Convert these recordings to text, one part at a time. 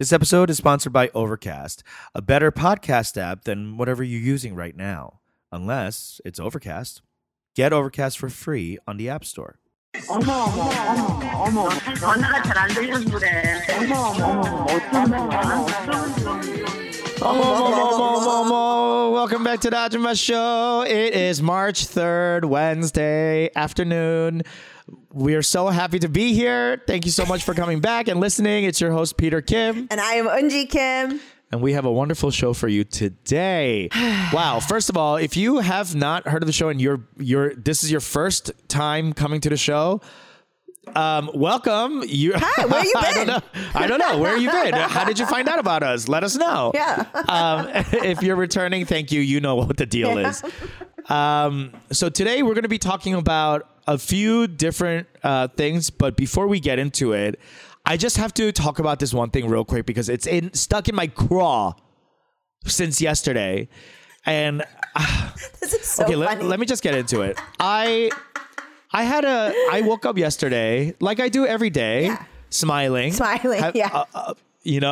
This episode is sponsored by Overcast, a better podcast app than whatever you're using right now, unless it's Overcast. Get Overcast for free on the App Store. Welcome back to the Adjuma Show. It is March 3rd, Wednesday afternoon. We are so happy to be here. Thank you so much for coming back and listening. It's your host, Peter Kim. And I am Unji Kim. And we have a wonderful show for you today. Wow. First of all, if you have not heard of the show and this is your first time coming to the show, welcome. Hi, where you been? I don't know. Where you been? How did you find out about us? Let us know. Yeah. If you're returning, thank you. You know what the deal is. So today we're going to be talking about a few different things, but before we get into it, I just have to talk about this one thing real quick because it's stuck in my craw since yesterday. And this is so funny. Let me just get into it. I woke up yesterday like I do every day, smiling. In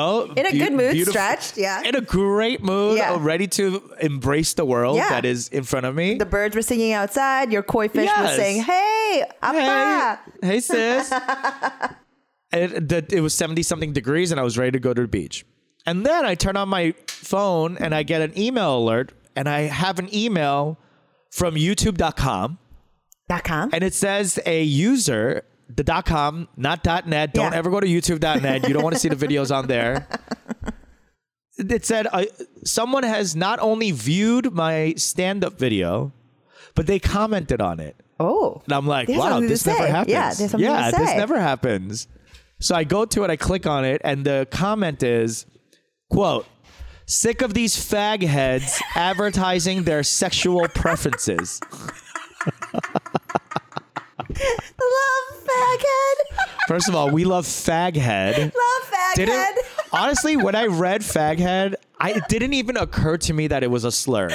a good mood, stretched. Yeah. In a great mood, ready to embrace the world that is in front of me. The birds were singing outside. Your koi fish was saying, hey, Appa. Hey, sis. It was 70-something degrees, and I was ready to go to the beach. And then I turn on my phone, and I get an email alert, and I have an email from YouTube.com. And it says a user... The .com, not .net. Don't ever go to YouTube.net. You don't want to see the videos on there. It said, someone has not only viewed my stand-up video, but they commented on it. Oh. And I'm like, wow, this never happens. Yeah, there's something to say. This never happens. So I go to it, I click on it, and the comment is, quote, sick of these fag heads advertising their sexual preferences. Love faghead. First of all, we love faghead. Love faghead. Honestly, when I read faghead, it didn't even occur to me that it was a slur.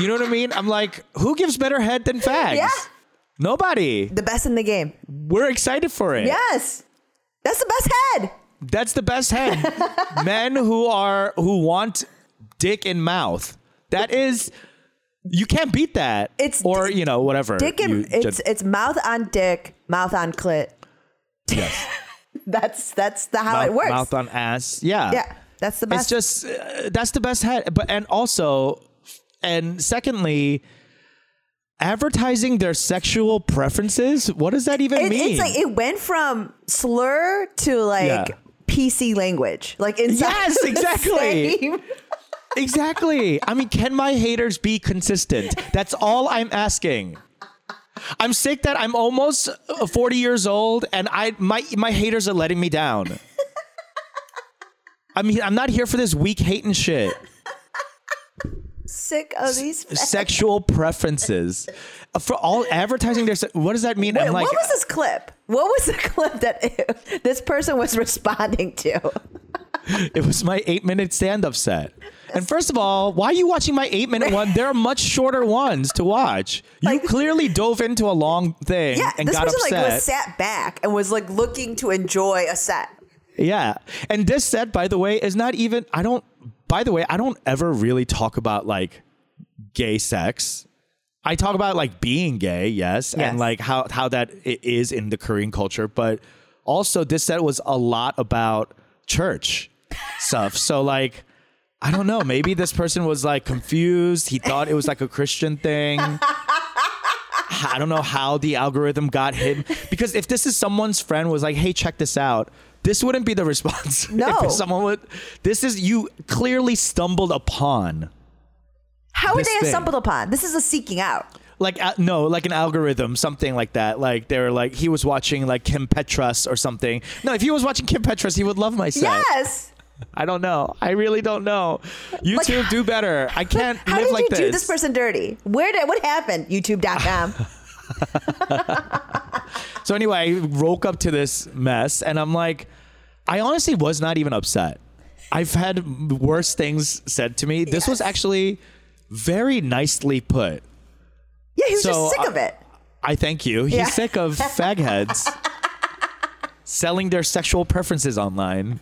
You know what I mean? I'm like, who gives better head than fags? Yeah. Nobody. The best in the game. We're excited for it. Yes. That's the best head. That's the best head. Men who want dick in mouth. That is... You can't beat that. Whatever. Dick and it's mouth on dick, mouth on clit. Yes. that's the how it works. Mouth on ass. Yeah. Yeah. That's the best. It's just that's the best head. But secondly, advertising their sexual preferences. What does that even mean? It's like it went from slur to PC language. Like inside. Yes, exactly. Same. Exactly. I mean, can my haters be consistent? That's all I'm asking. I'm sick that I'm almost 40 years old and my haters are letting me down. I mean, I'm not here for this weak hate and shit. Sick of these sexual preferences for all advertising. What does that mean? Wait, what was this clip? What was the clip that this person was responding to? It was my 8-minute stand-up set. And first of all, why are you watching my 8-minute one? There are much shorter ones to watch. You clearly dove into a long thing and got upset. Yeah, this person was sat back and was looking to enjoy a set. Yeah. And this set, by the way, is not even... I don't ever really talk about gay sex. I talk about being gay, yes. And how that is in the Korean culture. But also this set was a lot about... church stuff. So I don't know, maybe this person was confused. He thought it was a Christian thing. I don't know how the algorithm got him, because if this is someone's friend was hey, check this out, this wouldn't be the response. No. If someone would, this is, you clearly stumbled upon. How would they have stumbled upon? This is a seeking out. An algorithm, something like that. He was watching Kim Petras or something. No, if he was watching Kim Petras, he would love my set. Yes. I don't know. I really don't know. YouTube, do better. I can't live like this. How did you do this person dirty? What happened? YouTube.com. So anyway, I woke up to this mess and I'm I honestly was not even upset. I've had worse things said to me. Yes. This was actually very nicely put. Yeah, he was just sick of it. I thank you. He's sick of fagheads selling their sexual preferences online.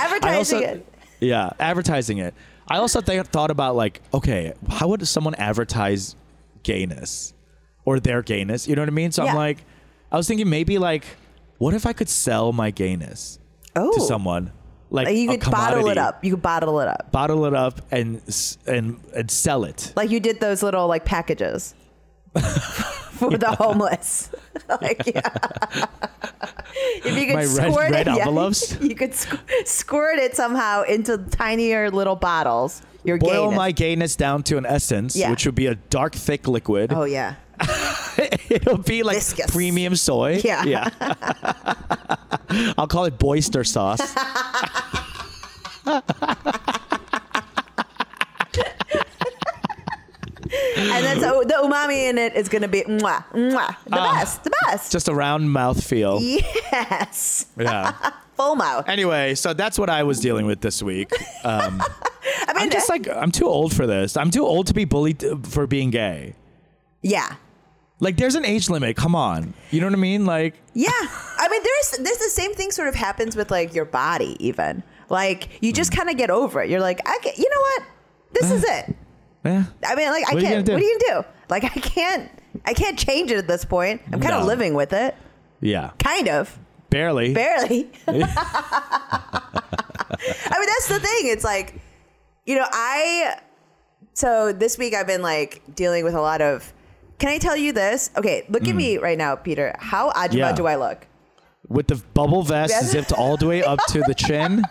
Advertising it. Yeah, advertising it. I also thought about, like, okay, how would someone advertise gayness or their gayness? You know what I mean? So yeah. I'm like, I was thinking maybe, like, what if I could sell my gayness to someone? Like you could bottle it up. You could bottle it up. Bottle it up and sell it. Like you did those little like packages for the homeless. Like yeah. If you could squirt red envelopes. You could squirt it somehow into tinier little bottles. Your boil gayness. My gayness down to an essence, which would be a dark, thick liquid. Oh yeah. It'll be like viscous. Premium soy. Yeah. Yeah. I'll call it boister sauce. And that's the umami in it is going to be mwah, mwah. The best. Just a round mouth feel. Yes. Yeah. Full mouth. Anyway, so that's what I was dealing with this week. I mean, I'm just like, I'm too old for this. I'm too old to be bullied for being gay. Yeah. Like, there's an age limit. Come on. You know what I mean? Like, yeah. I mean, there's the same thing sort of happens with, like, your body even. Like, you just kind of get over it. You're like, okay, you know what? This is it. Yeah. I mean, like, I can't. What are you going to do? Like, I can't change it at this point. I'm kind of living with it. Yeah. Kind of. Barely. I mean, that's the thing. It's like, you know, so this week I've been, like, dealing with a lot of. Can I tell you this? Okay, look at me right now, Peter. How Adjuma do I look? With the bubble vest zipped all the way up to the chin.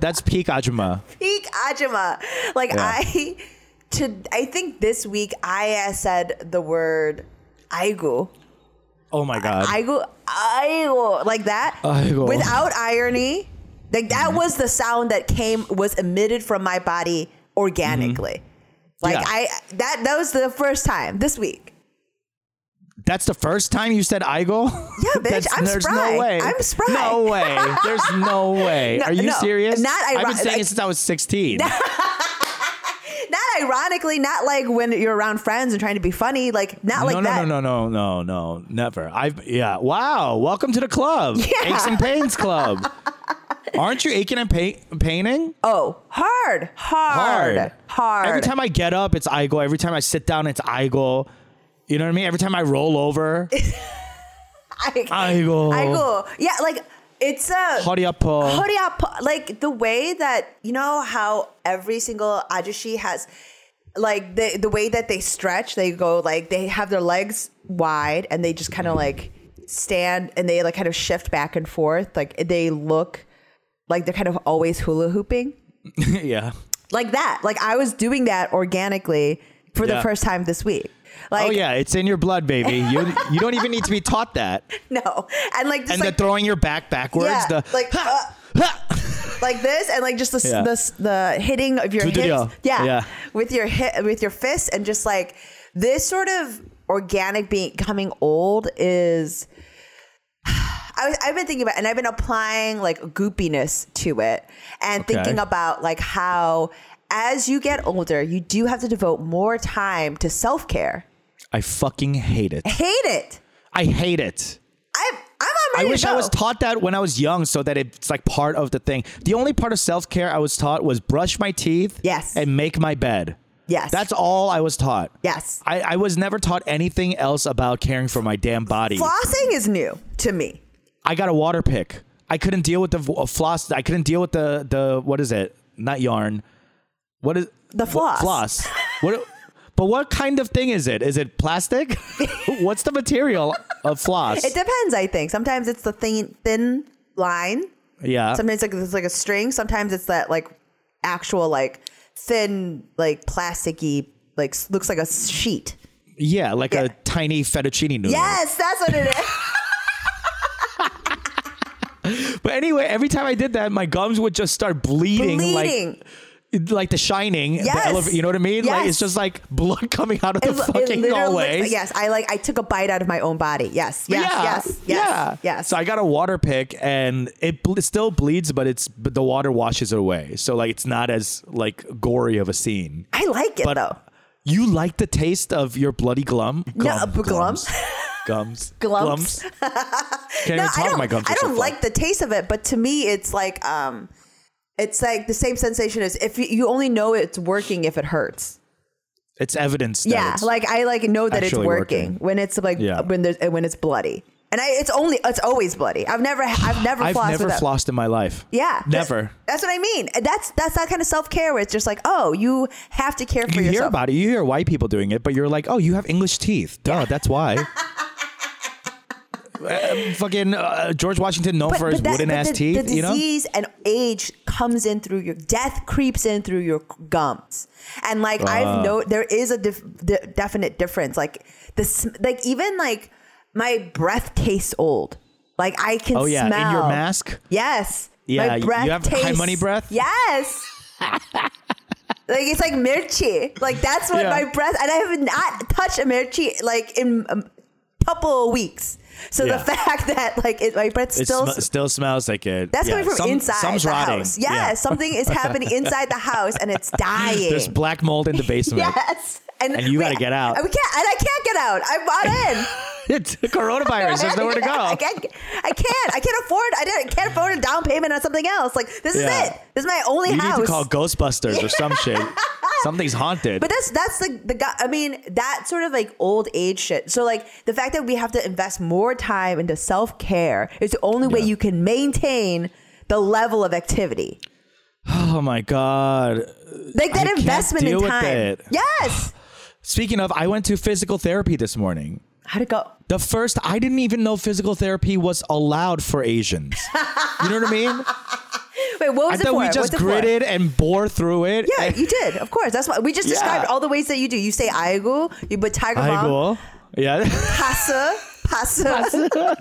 That's peak Adjuma. Like I think this week I said the word aigu. Oh my God. Aigu. Like that. Aigu. Without irony. Like that was the sound that was emitted from my body organically. Mm-hmm. Like that was the first time this week. That's the first time you said "Igel." Yeah, bitch. I'm spry. No way. I'm spry. No way. There's no way. No, are you serious? I've been saying it since I was 16. Not ironically. Not like when you're around friends and trying to be funny. Like that. No. Never. Wow. Welcome to the club. Yeah. Aches and Pains Club. Aren't you aching and paining? Oh, hard. Every time I get up, it's Igel. Every time I sit down, it's Igel. You know what I mean? Every time I roll over, Igel. Yeah, like it's a hurry up. Like the way that you know how every single ajushi has, like the way that they stretch, they go like they have their legs wide and they just kind of like stand and they like kind of shift back and forth. Like they look. Like they're kind of always hula hooping. Yeah. Like that. Like I was doing that organically for the first time this week. Like, oh yeah, it's in your blood, baby. You don't even need to be taught that. No. And like just the throwing your back backwards. Yeah, the like ha, ha. Like this and like just the hitting of your hips. Yeah. With your fists and just like this sort of organic becoming old is. I've been thinking about it, and I've been applying like goopiness to it and thinking about like how as you get older, you do have to devote more time to self-care. I fucking hate it. I hate it. I wish I was taught that when I was young so that it's like part of the thing. The only part of self-care I was taught was brush my teeth and make my bed. Yes. That's all I was taught. Yes. I was never taught anything else about caring for my damn body. Flossing is new to me. I got a water pick. I couldn't deal with the floss. I couldn't deal with the what is it? Not yarn. What is the floss? Floss. But what kind of thing is it? Is it plastic? What's the material of floss? It depends, I think. Sometimes it's the thin line. Yeah. Sometimes it's like a string. Sometimes it's that like actual like thin like plasticky like looks like a sheet. Yeah, like a tiny fettuccine noodle. Yes, that's what it is. But anyway, every time I did that, my gums would just start bleeding. Like The Shining. Yes. You know what I mean? Yes. Like it's just like blood coming out of the fucking hallway. Yes, I took a bite out of my own body. Yes. So I got a water pick, and it still bleeds, but the water washes it away. So like it's not as like gory of a scene. I like it though. You like the taste of your bloody glum? Glums. Can't even talk my gums. I don't like the taste of it, but to me, it's like the same sensation as if you only know it's working if it hurts. It's evidence. That yeah, it's like I like know that it's working when it's like when it's bloody. And it's always bloody. I've never flossed in my life. Yeah. Never. That's what I mean. That's that kind of self-care where it's just like, oh, you have to care for yourself. You hear about it. You hear white people doing it, but you're like, oh, you have English teeth. Duh, that's why. George Washington known for his wooden-ass teeth. The disease and age comes in through your... Death creeps in through your gums. And like, there is a definite difference. Like, my breath tastes old. Like I can smell. Oh yeah, smell. In your mask? Yes. Yeah, my breath you have tastes, high money breath? Yes. It's like mirchi. Like that's what my breath, and I have not touched a mirchi like in a couple of weeks. So the fact that like my breath still smells like it. That's coming from inside the house. Yeah, something is happening inside the house and it's dying. There's black mold in the basement. Yes. And you got to get out. I can't get out. I'm not in. It's coronavirus. There's nowhere to go. I can't afford a down payment on something else. Like this is it. This is my only house. You need to call Ghostbusters or some shit. Something's haunted. But that's the guy. I mean, that sort of like old age shit. So like the fact that we have to invest more time into self care is the only way you can maintain the level of activity. Oh my God. Like that investment in time. Yes. Speaking of, I went to physical therapy this morning. How'd it go? I didn't even know physical therapy was allowed for Asians. You know what I mean? Wait, what was it for? I thought we just gritted and bore through it. Yeah, you did. Of course. That's why we just described all the ways that you do. You say aigo, you put tiger bomb. Aigo. Yeah. Pasa.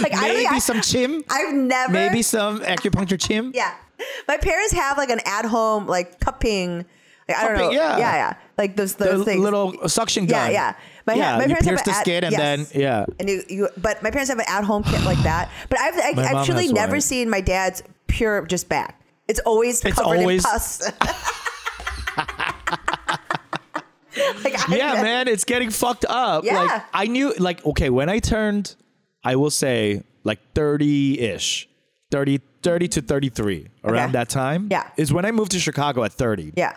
Like maybe some chim. I've never. Maybe some acupuncture chim. Yeah. My parents have like an at-home like cupping. Like, I don't know. Yeah. Like those things. Little suction gun. Yeah. My parents pierce the skin and then and you. But my parents have an at-home kit like that. But I've actually never seen my dad's pure just back. It's always covered in pus. Man, it's getting fucked up. Yeah. Like I knew. Like okay, when I turned, I will say like 30-ish, 30 to 33 around that time. Yeah, is when I moved to Chicago at 30. Yeah.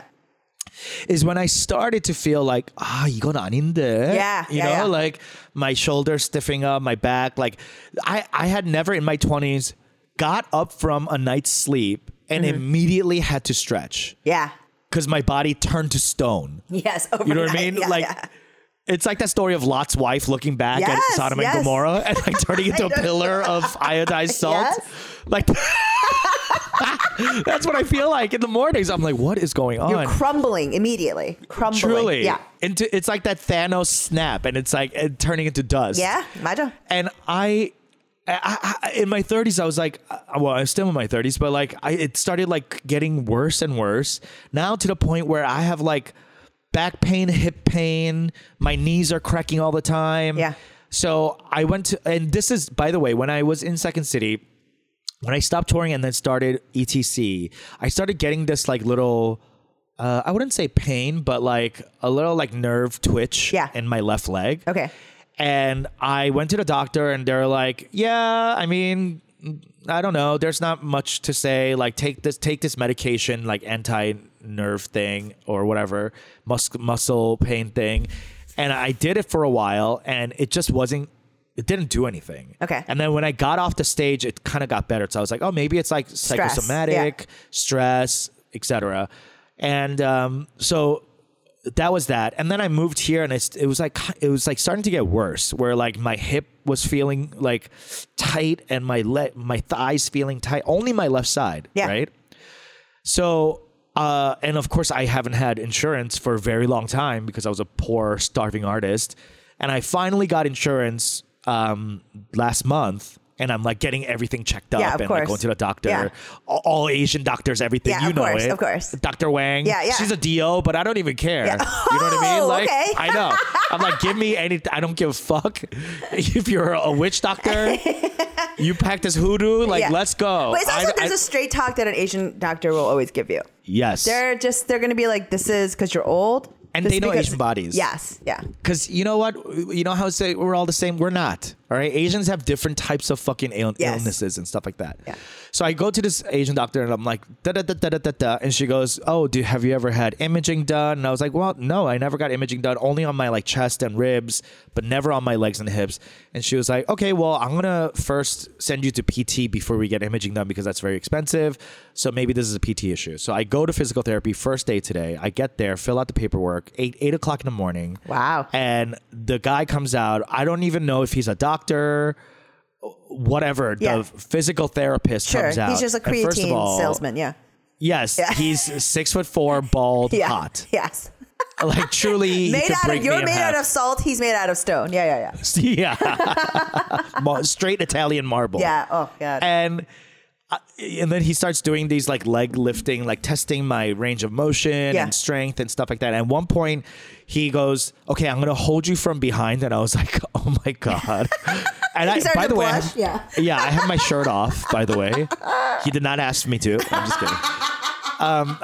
Is when I started to feel like, 이건 아닌데. Yeah. You know, like my shoulders stiffing up, my back. Like I had never in my 20s got up from a night's sleep and immediately had to stretch. Yeah. Because my body turned to stone. Yes. Overnight. You know what I mean? Yeah, like it's like that story of Lot's wife looking back at Sodom and Gomorrah and like turning into a pillar of iodized salt. Yes. Like... That's what I feel like in the mornings. I'm like, what is going on? You're crumbling immediately. Truly. Yeah. It's like that Thanos snap and it's like turning into dust. Yeah. 맞아. And I in my 30s, I was like, well, I'm still in my 30s, but like it started like getting worse and worse. Now to the point where I have like back pain, hip pain. My knees are cracking all the time. Yeah. So I went to, and this is, by the way, when I was in Second City, when I stopped touring and then started ETC, I started getting this like little, I wouldn't say pain, but like a little like nerve twitch in my left leg. Okay. And I went to the doctor and they're like, I don't know. There's not much to say. Like take this medication, like anti-nerve thing or whatever, muscle pain thing. And I did it for a while and it just wasn't. It didn't do anything. Okay. And then when I got off the stage, it kind of got better. So I was like, oh, maybe it's like psychosomatic, stress, etc. And so that was that. And then I moved here and it was like starting to get worse where like my hip was feeling like tight and my thighs feeling tight. Only my left side. Yeah. Right. So and of course, I haven't had insurance for a very long time because I was a poor, starving artist. And I finally got insurance last month, and I'm like getting everything checked up and like going to the doctor. Yeah. All Asian doctors, everything. Yeah, you know it. Of course. Dr. Wang. Yeah. She's a DO, but I don't even care. Yeah. You know what I mean? Like, okay. I know. I'm like, give me anything. I don't give a fuck if you're a witch doctor. You practice hoodoo. Like, let's go. But it's also there's a straight talk that an Asian doctor will always give you. Yes. They're going to be like, this is because you're old. And they know Asian bodies. Yes. Yeah. Because you know what? You know how to say we're all the same? We're not. All right. Asians have different types of fucking illnesses and stuff like that. Yeah. So I go to this Asian doctor and I'm like, da da da da da da. And she goes, oh, have you ever had imaging done? And I was like, well, no, I never got imaging done. Only on my like chest and ribs, but never on my legs and hips. And she was like, okay, well, I'm going to first send you to PT before we get imaging done because that's very expensive. So maybe this is a PT issue. So I go to physical therapy first day today. I get there, fill out the paperwork, 8 o'clock in the morning. Wow. And the guy comes out. I don't even know if he's a doctor, whatever. Yeah. The physical therapist comes out. He's just a creatine salesman. Yeah. Yes. Yeah. He's 6'4", bald, hot. Yes. Like truly, you're made out of salt. He's made out of stone. Yeah, yeah, yeah. Yeah. Straight Italian marble. Yeah. Oh, God. And then he starts doing these like leg lifting, like testing my range of motion and strength and stuff like that. And at one point, he goes, "Okay, I'm gonna hold you from behind." And I was like, "Oh my God!" And I have my shirt off. By the way, he did not ask me to. I'm just kidding.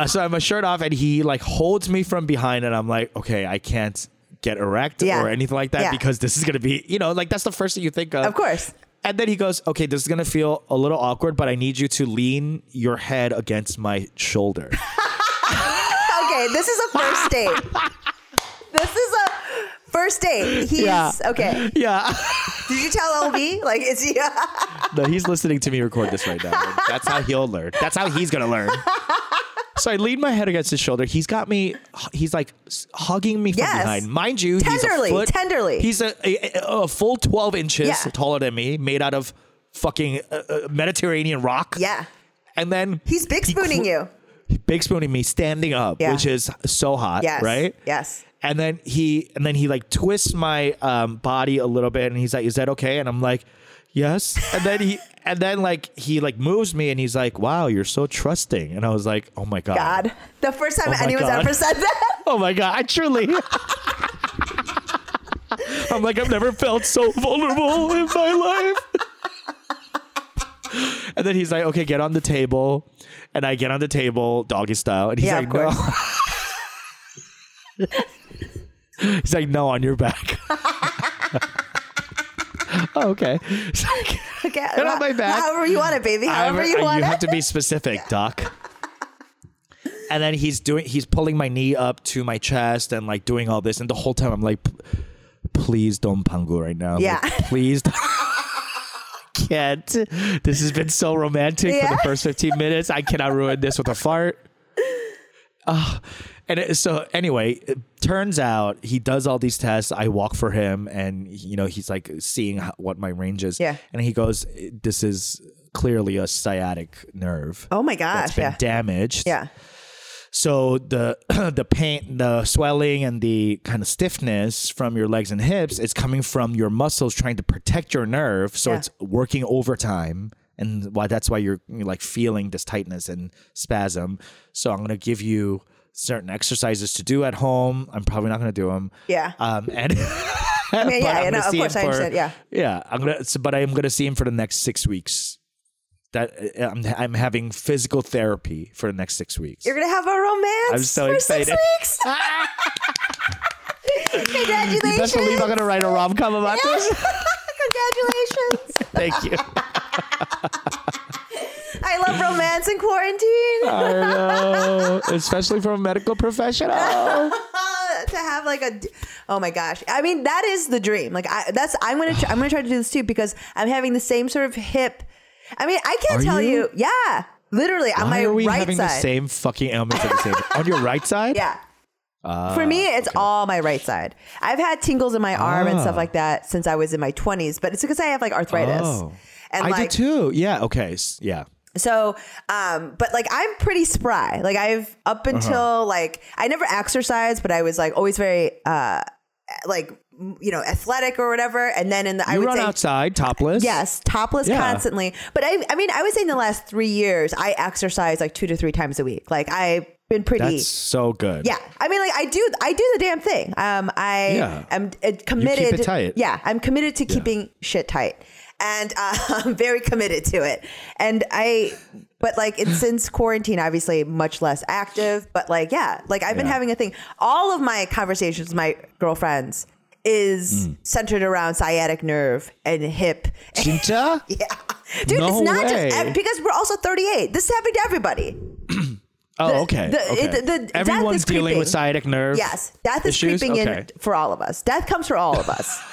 So I have my shirt off and he like holds me from behind and I'm like, okay, I can't get erect or anything like that because this is going to be, you know, like that's the first thing you think of. Of course. And then he goes, okay, this is going to feel a little awkward, but I need you to lean your head against my shoulder. Okay, this is a first date. He's okay. Yeah. Did you tell LB? Like, is he? No, he's listening to me record this right now. Like, that's how he'll learn. That's how he's going to learn. So I lean my head against his shoulder. He's got me. He's like hugging me from behind. Mind you, tenderly. He's a full 12 inches taller than me, made out of fucking Mediterranean rock. Yeah. And then he's big spooning you. Big spooning me standing up, which is so hot. Yes. Right. Yes. And then he like twists my body a little bit, and he's like, "Is that okay?" And I'm like, "Yes." And then he moves me, and he's like, "Wow, you're so trusting." And I was like, "Oh my God!" The first time anyone's ever said that. Oh my God! I truly. I'm like, I've never felt so vulnerable in my life. And then he's like, "Okay, get on the table," and I get on the table, doggy style, and he's like, "No." He's like, no, on your back. Oh, okay. He's like, okay. Get on my back. However you want it, baby. However you want it. You have to be specific, Doc. And then he's pulling my knee up to my chest and like doing all this. And the whole time I'm like, please don't pangu right now. Yeah. Like, please don't. Can't. This has been so romantic for the first 15 minutes. I cannot ruin this with a fart. Oh. And so anyway, it turns out he does all these tests. I walk for him and, you know, he's like seeing what my range is. Yeah. And he goes, this is clearly a sciatic nerve. Oh, my gosh. That's been damaged. Yeah. So the pain, the swelling and the kind of stiffness from your legs and hips is coming from your muscles trying to protect your nerve. So it's working overtime. And that's why you're like feeling this tightness and spasm. So I'm going to give you certain exercises to do at home. I'm probably not going to do them. Yeah. I mean, of course I understand. Yeah. Yeah. I'm going to see him for the next 6 weeks. I'm having physical therapy for the next 6 weeks. You're going to have a romance. I'm so excited. 6 weeks. Congratulations. You best believe I'm going to write a rom-com about this. Congratulations. Thank you. I love romance in quarantine. I know. Especially from a medical professional. To have like oh my gosh. I mean, that is the dream. Like I'm going to try to do this too because I'm having the same sort of hip. I mean, I can't tell you. Yeah. Literally on my right side. Why are we having the same fucking ailments at the same on your right side? Yeah. For me, it's all my right side. I've had tingles in my arm and stuff like that since I was in my 20s, but it's because I have like arthritis. Oh. And I do too. Yeah. Okay. Yeah. So, but like, I'm pretty spry. Like I've up until like, I never exercised, but I was like always very, like, you know, athletic or whatever. And then I would run outside topless. Yes. Topless constantly. But I mean, I would say in the last 3 years, I exercise like 2 to 3 times a week. Like I been pretty. That's so good. Yeah. I mean, like I do the damn thing. I am committed. You keep it tight. Yeah. I'm committed to keeping shit tight. and I'm very committed to it. And since quarantine, obviously much less active, but I've been having a thing. All of my conversations with my girlfriends is centered around sciatic nerve and hip. Chinta? Yeah. Dude, no, it's not way. Just because we're also 38. This is happening to everybody. Everyone's dealing with sciatic nerve. Yes. Death is creeping in for all of us. Death comes for all of us.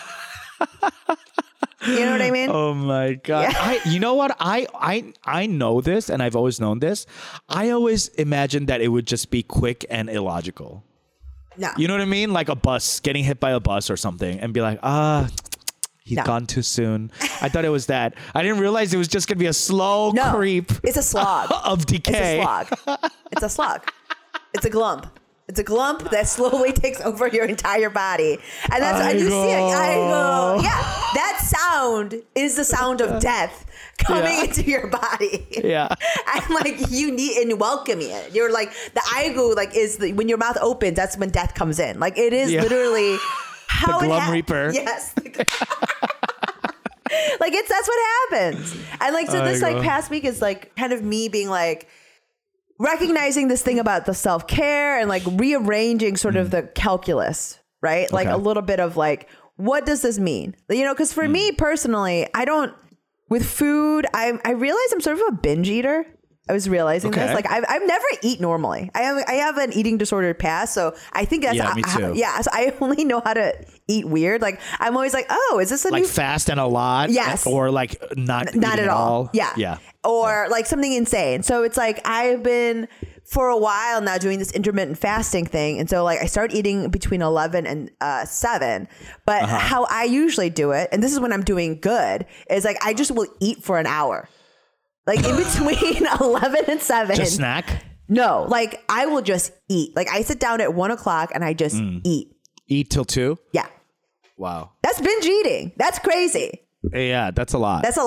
You know what I mean? Oh my God. Yeah. You know what? I know this, and I've always known this. I always imagined that it would just be quick and illogical. No. You know what I mean? Like a bus, getting hit by a bus or something, and be like, he's gone too soon. I thought it was that. I didn't realize it was just going to be a slow creep. It's a slog. Of decay. It's a slog. It's a glump. It's a glump that slowly takes over your entire body. And that's what I do see. I go. Yeah. That sound is the sound of death coming into your body. Yeah. And you need and welcoming it. You're like the aigo, when your mouth opens, that's when death comes in. Like it is literally how the Glum Reaper. Yes. That's what happens. And past week is kind of me being recognizing this thing about the self-care and rearranging sort of the calculus, right? Okay. A little bit of what does this mean? You know, because for me personally, with food, I realize I'm sort of a binge eater. I was realizing this. I've never eat normally. I have an eating disorder past, so I think that's me too. So I only know how to eat weird. I'm always is this a new fast and a lot? Yes, or not at all. Yeah. Or something insane. So it's I've been for a while now doing this intermittent fasting thing, and so I start eating between 11 and 7. But how I usually do it, and this is when I'm doing good, is I just will eat for an hour. In between 11 and 7. Just snack? No. I will just eat. I sit down at 1 o'clock and I just eat. Eat till 2? Yeah. Wow. That's binge eating. That's crazy. Yeah, that's a lot. That's a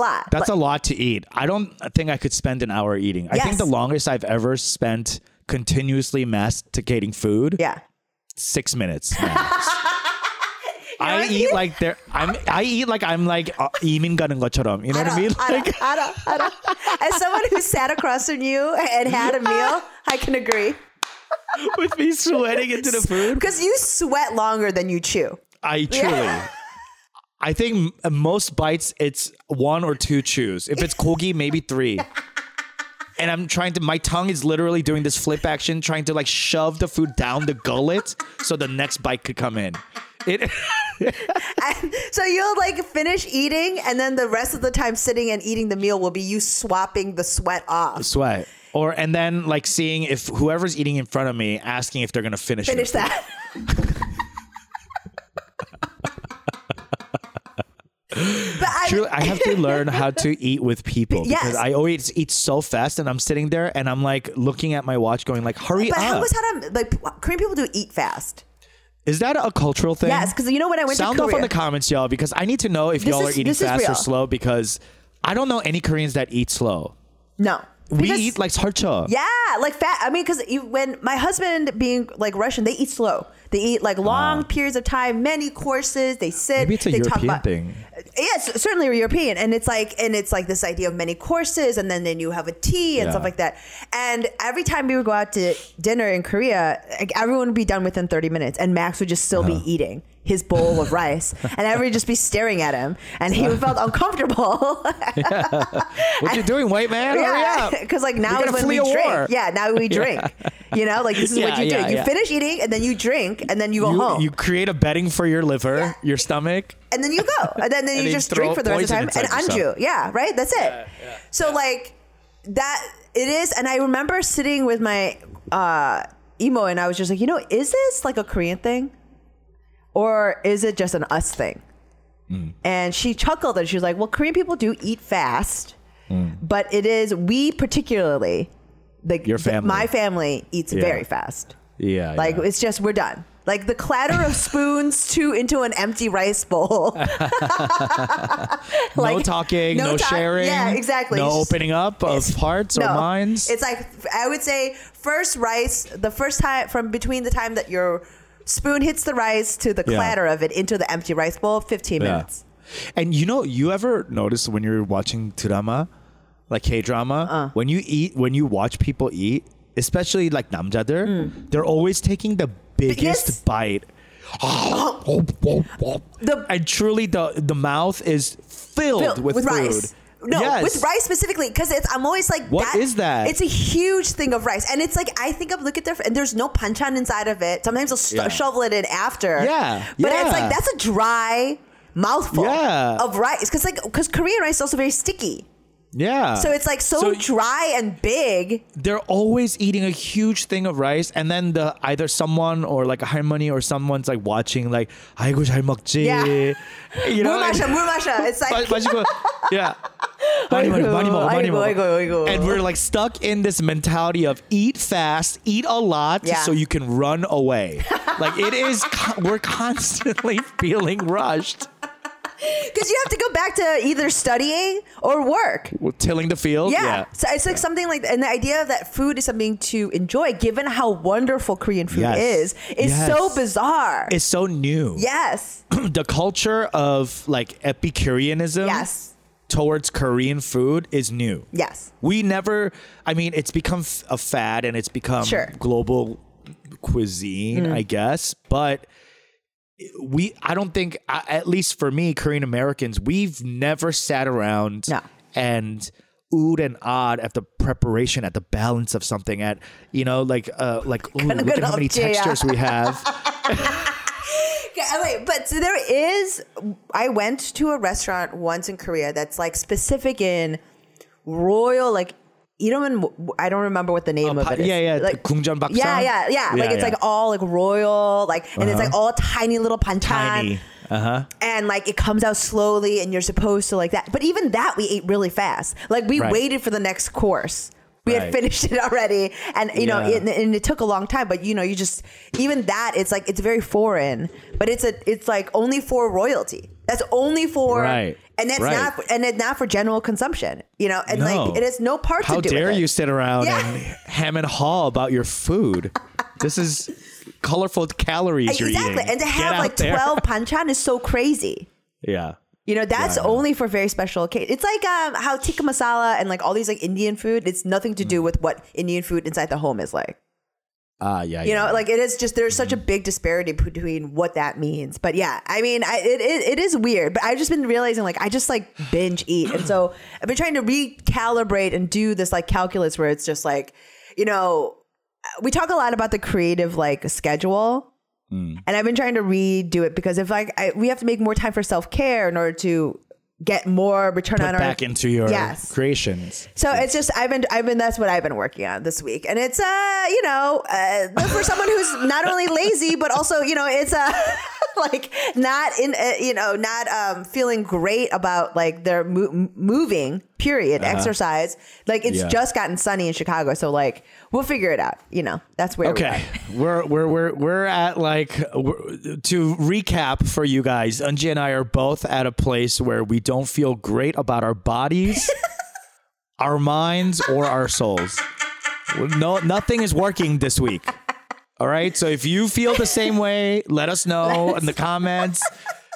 lot to eat. I don't think I could spend an hour eating. I think the longest I've ever spent continuously masticating food. Yeah. 6 minutes. I eat like I'm 이민 가는 것처럼. You know what I mean? As someone who sat across from you and had a meal, I can agree. With me sweating into the food? Because you sweat longer than you chew. I truly. Yeah. I think most bites, it's 1 or 2 chews. If it's gogi, maybe 3. And I'm trying to, my tongue is literally doing this flip action, trying to shove the food down the gullet so the next bite could come in. So you'll finish eating, and then the rest of the time sitting and eating the meal will be you swapping the sweat off. The sweat, and then seeing if whoever's eating in front of me asking if they're gonna finish that. Truly, I have to learn how to eat with people because I always eat so fast, and I'm sitting there and I'm looking at my watch, going hurry up. Korean people do eat fast. Is that a cultural thing? Yes, because you know when I went to Korea. Sound off in the comments, y'all, because I need to know if y'all are eating fast or slow, because I don't know any Koreans that eat slow. No. We eat sarcha. Yeah, fat. I mean, because when my husband being Russian, they eat slow. They eat long periods of time, many courses. They sit. Maybe it's a European thing. Yes, certainly European, and it's this idea of many courses, and then you have a tea and stuff like that. And every time we would go out to dinner in Korea, everyone would be done within 30 minutes, and Max would just still be eating his bowl of rice, and everyone would just be staring at him, and he felt uncomfortable. Yeah. What you doing, white man? Yeah, because now is when we drink. War. Yeah, now we drink. Yeah. You know, this is what you do. You finish eating, and then you drink, and then you go home. You create a bedding for your liver, your stomach. And then you go. And then you just drink for the rest of the time. And anju. Yeah, right? That's it. Yeah. So, that it is. And I remember sitting with my emo, and I was just is this a Korean thing? Or is it just an us thing? Mm. And she chuckled, and she was like, well, Korean people do eat fast. Mm. But it is, we particularly, your family. My family eats very fast. Yeah. It's just, we're done. The clatter of spoons into an empty rice bowl. No talking, no sharing. Yeah, exactly. No opening up of hearts or minds. It's I would say first rice, the first time from between the time that your spoon hits the rice to the clatter of it into the empty rice bowl, 15 minutes. And you know, you ever notice when you're watching drama, like K-drama, when you eat, when you watch people eat, especially like 남자들, they're always taking the biggest bite. And truly, the mouth is filled with food. Rice. No, with rice specifically, because I'm always like, what is that? It's a huge thing of rice, and it's like I think of look at their and there's no banchan inside of it. Sometimes they'll shovel it in after. But it's like that's a dry mouthful of rice, because Korean rice is also very sticky. Yeah. So it's like so dry and big. They're always eating a huge thing of rice, and then either someone or like a 할머니 or someone's like watching like 아이고 잘 먹지. You know. 물 마셔. It's like yeah. 많이 먹어. And we're like stuck in this mentality of eat fast, eat a lot so you can run away. Like it is we're constantly feeling rushed. Because you have to go back to either studying or work. Well, tilling the field. Yeah. So it's like something like that. And the idea that food is something to enjoy, given how wonderful Korean food is so bizarre. It's so new. Yes. The culture of like Epicureanism towards Korean food is new. Yes. We never, I mean, it's become a fad and it's become global cuisine, I guess. But... I don't think, at least for me, Korean Americans, we've never sat around and oohed and ahed at the preparation, at the balance of something, at, you know, like ooh, look at how many textures we have. But so there is, I went to a restaurant once in Korea that's like specific in royal, like, I don't remember what the name of it is. Like, Gunjeonbaksa. Like it's like all like royal, like and it's like all tiny little banchan. And like it comes out slowly, and you're supposed to like that. But even that we ate really fast. Like we waited for the next course. We had finished it already, and you know, and it took a long time. But you know, you just even that it's like it's very foreign. But it's like only for royalty. That's only for, and that's not, and it's not for general consumption. You know, and like it has no part to do with it. How dare you sit around and ham and haw about your food? This is colorful calories you're eating. And to have like 12 banchan is so crazy. Yeah. You know, that's only for very special occasions. It's like how tikka masala and like all these like Indian food, it's nothing to do with what Indian food inside the home is like. You know, like it is just, there's such a big disparity between what that means. But yeah, I mean, it is weird, but I've just been realizing like, I just like binge eat. And so I've been trying to recalibrate and do this like calculus where it's just like, you know, we talk a lot about the creative like schedule. And I've been trying to redo it because if like we have to make more time for self-care in order to get more return on our back into your creations. So it's just I've been that's what I've been working on this week, and it's you know for someone who's not only lazy but also you know it's like not in you know not feeling great about like their moving period exercise. Like it's just gotten sunny in Chicago, so like we'll figure it out, you know. That's where we're at. Like to recap for you guys, Unji and I are both at a place where we don't feel great about our bodies, our minds, or our souls. No, nothing is working this week. All right, so if you feel the same way, let us know in the comments.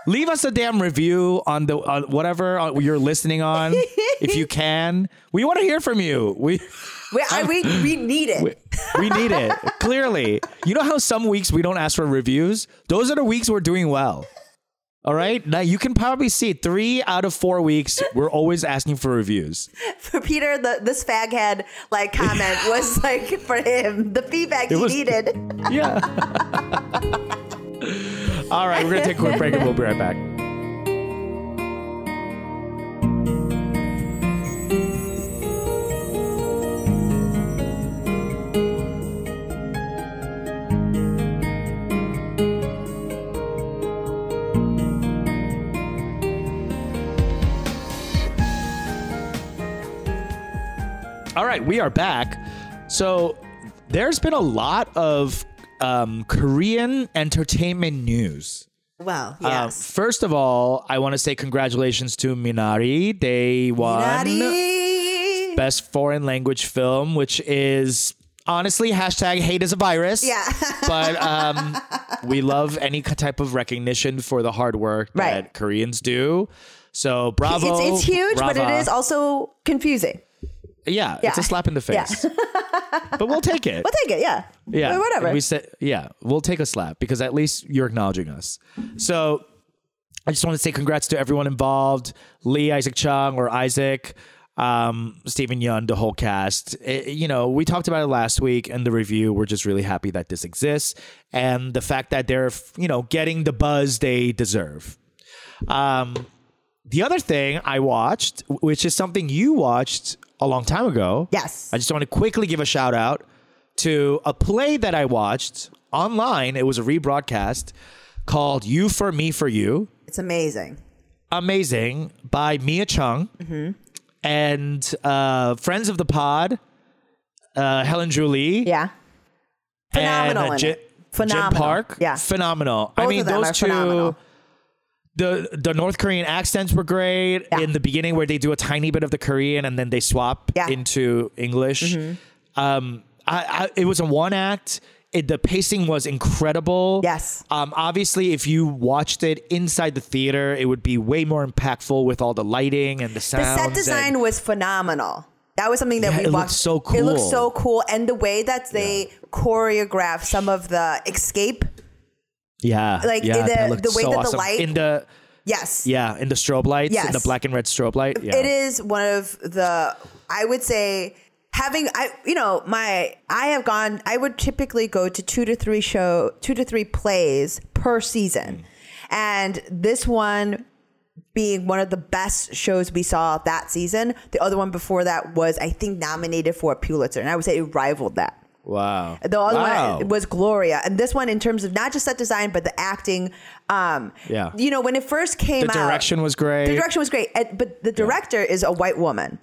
Leave us a damn review on the on whatever you're listening on, if you can. We want to hear from you. We need it. We need it, clearly. You know how some weeks we don't ask for reviews? Those are the weeks we're doing well. All right? Now, you can probably see 3 out of 4 weeks, we're always asking for reviews. For Peter, this faghead like, comment was like, for him, the feedback needed. Yeah. All right, we're going to take a quick break and we'll be right back. All right, we are back. So there's been a lot of Korean entertainment news. Well, yes. First of all, I want to say congratulations to Minari. They won Best Foreign Language Film, which is honestly, hashtag hate is a virus. Yeah. But we love any type of recognition for the hard work that Koreans do. So bravo. It's huge, brava. But it is also confusing. Yeah, it's a slap in the face. Yeah. But we'll take it. We'll take it, yeah. Yeah. Or whatever. And we said, yeah, we'll take a slap because at least you're acknowledging us. So I just want to say congrats to everyone involved. Lee Isaac Chung or Isaac, Stephen Yeun, the whole cast. We talked about it last week in the review. We're just really happy that this exists and the fact that they're, getting the buzz they deserve. The other thing I watched, which is something you watched a long time ago. Yes. I just want to quickly give a shout out to a play that I watched online. It was a rebroadcast called You For Me For You. It's amazing. Amazing by Mia Chung and friends of the pod, Helen Julie. Yeah. Phenomenal. And Jim Park. Yeah. Phenomenal. Both of them those are two. Phenomenal. The North Korean accents were great in the beginning where they do a tiny bit of the Korean and then they swap into English. Mm-hmm. It was a one act. The pacing was incredible. Yes. Obviously, if you watched it inside the theater, it would be way more impactful with all the lighting and the sound. The set design was phenomenal. That was something that we watched. It looked so cool. It looked so cool. And the way that they choreographed some of the escape. Yeah. Like the way so that the light in the in the strobe lights, in the black and red strobe light. Yeah. It is one of the I would typically go to 2 to 3 plays per season. And this one being one of the best shows we saw that season. The other one before that was I think nominated for a Pulitzer, and I would say it rivaled that. Wow. The other one was Gloria. And this one, in terms of not just set design, but the acting. When it first came out. The direction was great. But the director is a white woman.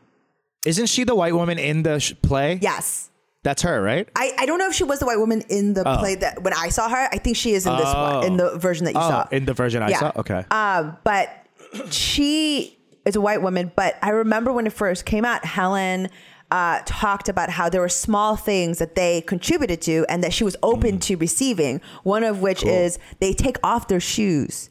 Isn't she the white woman in the play? Yes. That's her, right? I don't know if she was the white woman in the play that when I saw her. I think she is in this one, in the version that you saw. In the version I saw? Okay. But she is a white woman. But I remember when it first came out, Helen talked about how there were small things that they contributed to and that she was open to receiving. One of which is they take off their shoes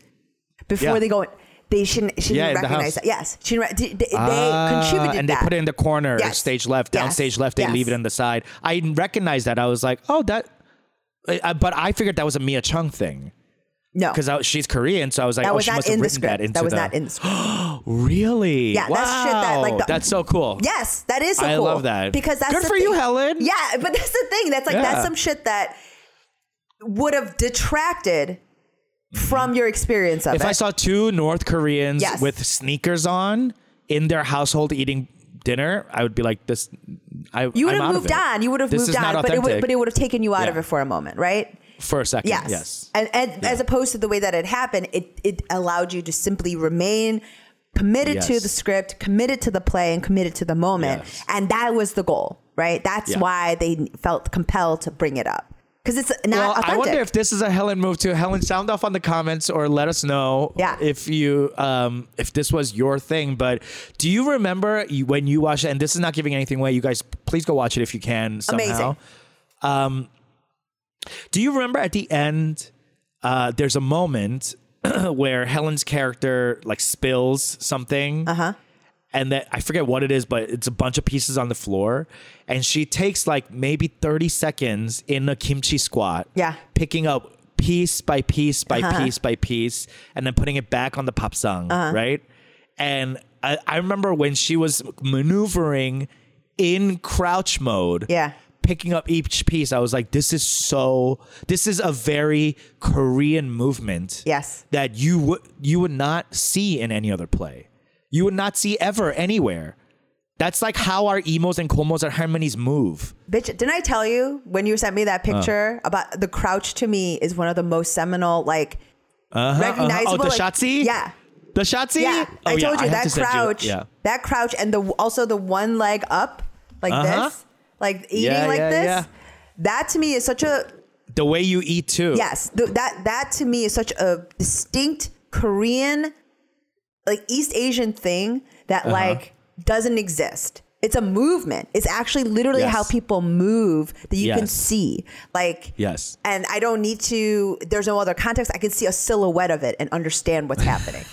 before they go in. They shouldn't recognize that. Yes. They contributed and that. And they put it in the corner, stage left, down stage left. They leave it on the side. I recognized that. I was like, but I figured that was a Mia Chung thing. No. Because she's Korean, so I was like, she must have written that into the... That was not in the script. Really? Yeah, wow. That's shit that... that's so cool. Yes, that is so cool. I love that. Because that's... Good for you, Helen. Yeah, but that's the thing. That's that's some shit that would have detracted from your experience of it. If I saw two North Koreans with sneakers on in their household eating dinner, I would be like, this... you would have moved on. You would have moved on, but it would have taken you out of it for a moment, right? For a second, yes. And as opposed to the way that it happened, it allowed you to simply remain committed to the script, committed to the play, and committed to the moment. Yes. And that was the goal, right? That's why they felt compelled to bring it up. Because it's not authentic. I wonder if this is a Helen move too. Helen, sound off on the comments or let us know if you if this was your thing. But do you remember when you watched it? And this is not giving anything away. You guys, please go watch it if you can somehow. Amazing. Do you remember at the end, there's a moment where Helen's character spills something and that I forget what it is, but it's a bunch of pieces on the floor and she takes maybe 30 seconds in a kimchi squat, picking up piece by piece by piece by piece and then putting it back on the papsang, right? And I remember when she was maneuvering in crouch mode. Yeah. Picking up each piece, I was like, this is a very Korean movement that you would not see in any other play. You would not see ever anywhere. That's how our emos and komos and harmonies move. Bitch, didn't I tell you when you sent me that picture about the crouch to me is one of the most seminal, recognizable. Oh, the shotzi? Yeah. The shotzi? Yeah. Oh, I told you that crouch. That crouch and also the one leg up this. Eating this, that to me is such a... The way you eat too. Yes. That to me is such a distinct Korean, East Asian thing that doesn't exist. It's a movement. It's actually literally how people move that you can see. Like, and I don't need to, there's no other context. I can see a silhouette of it and understand what's happening.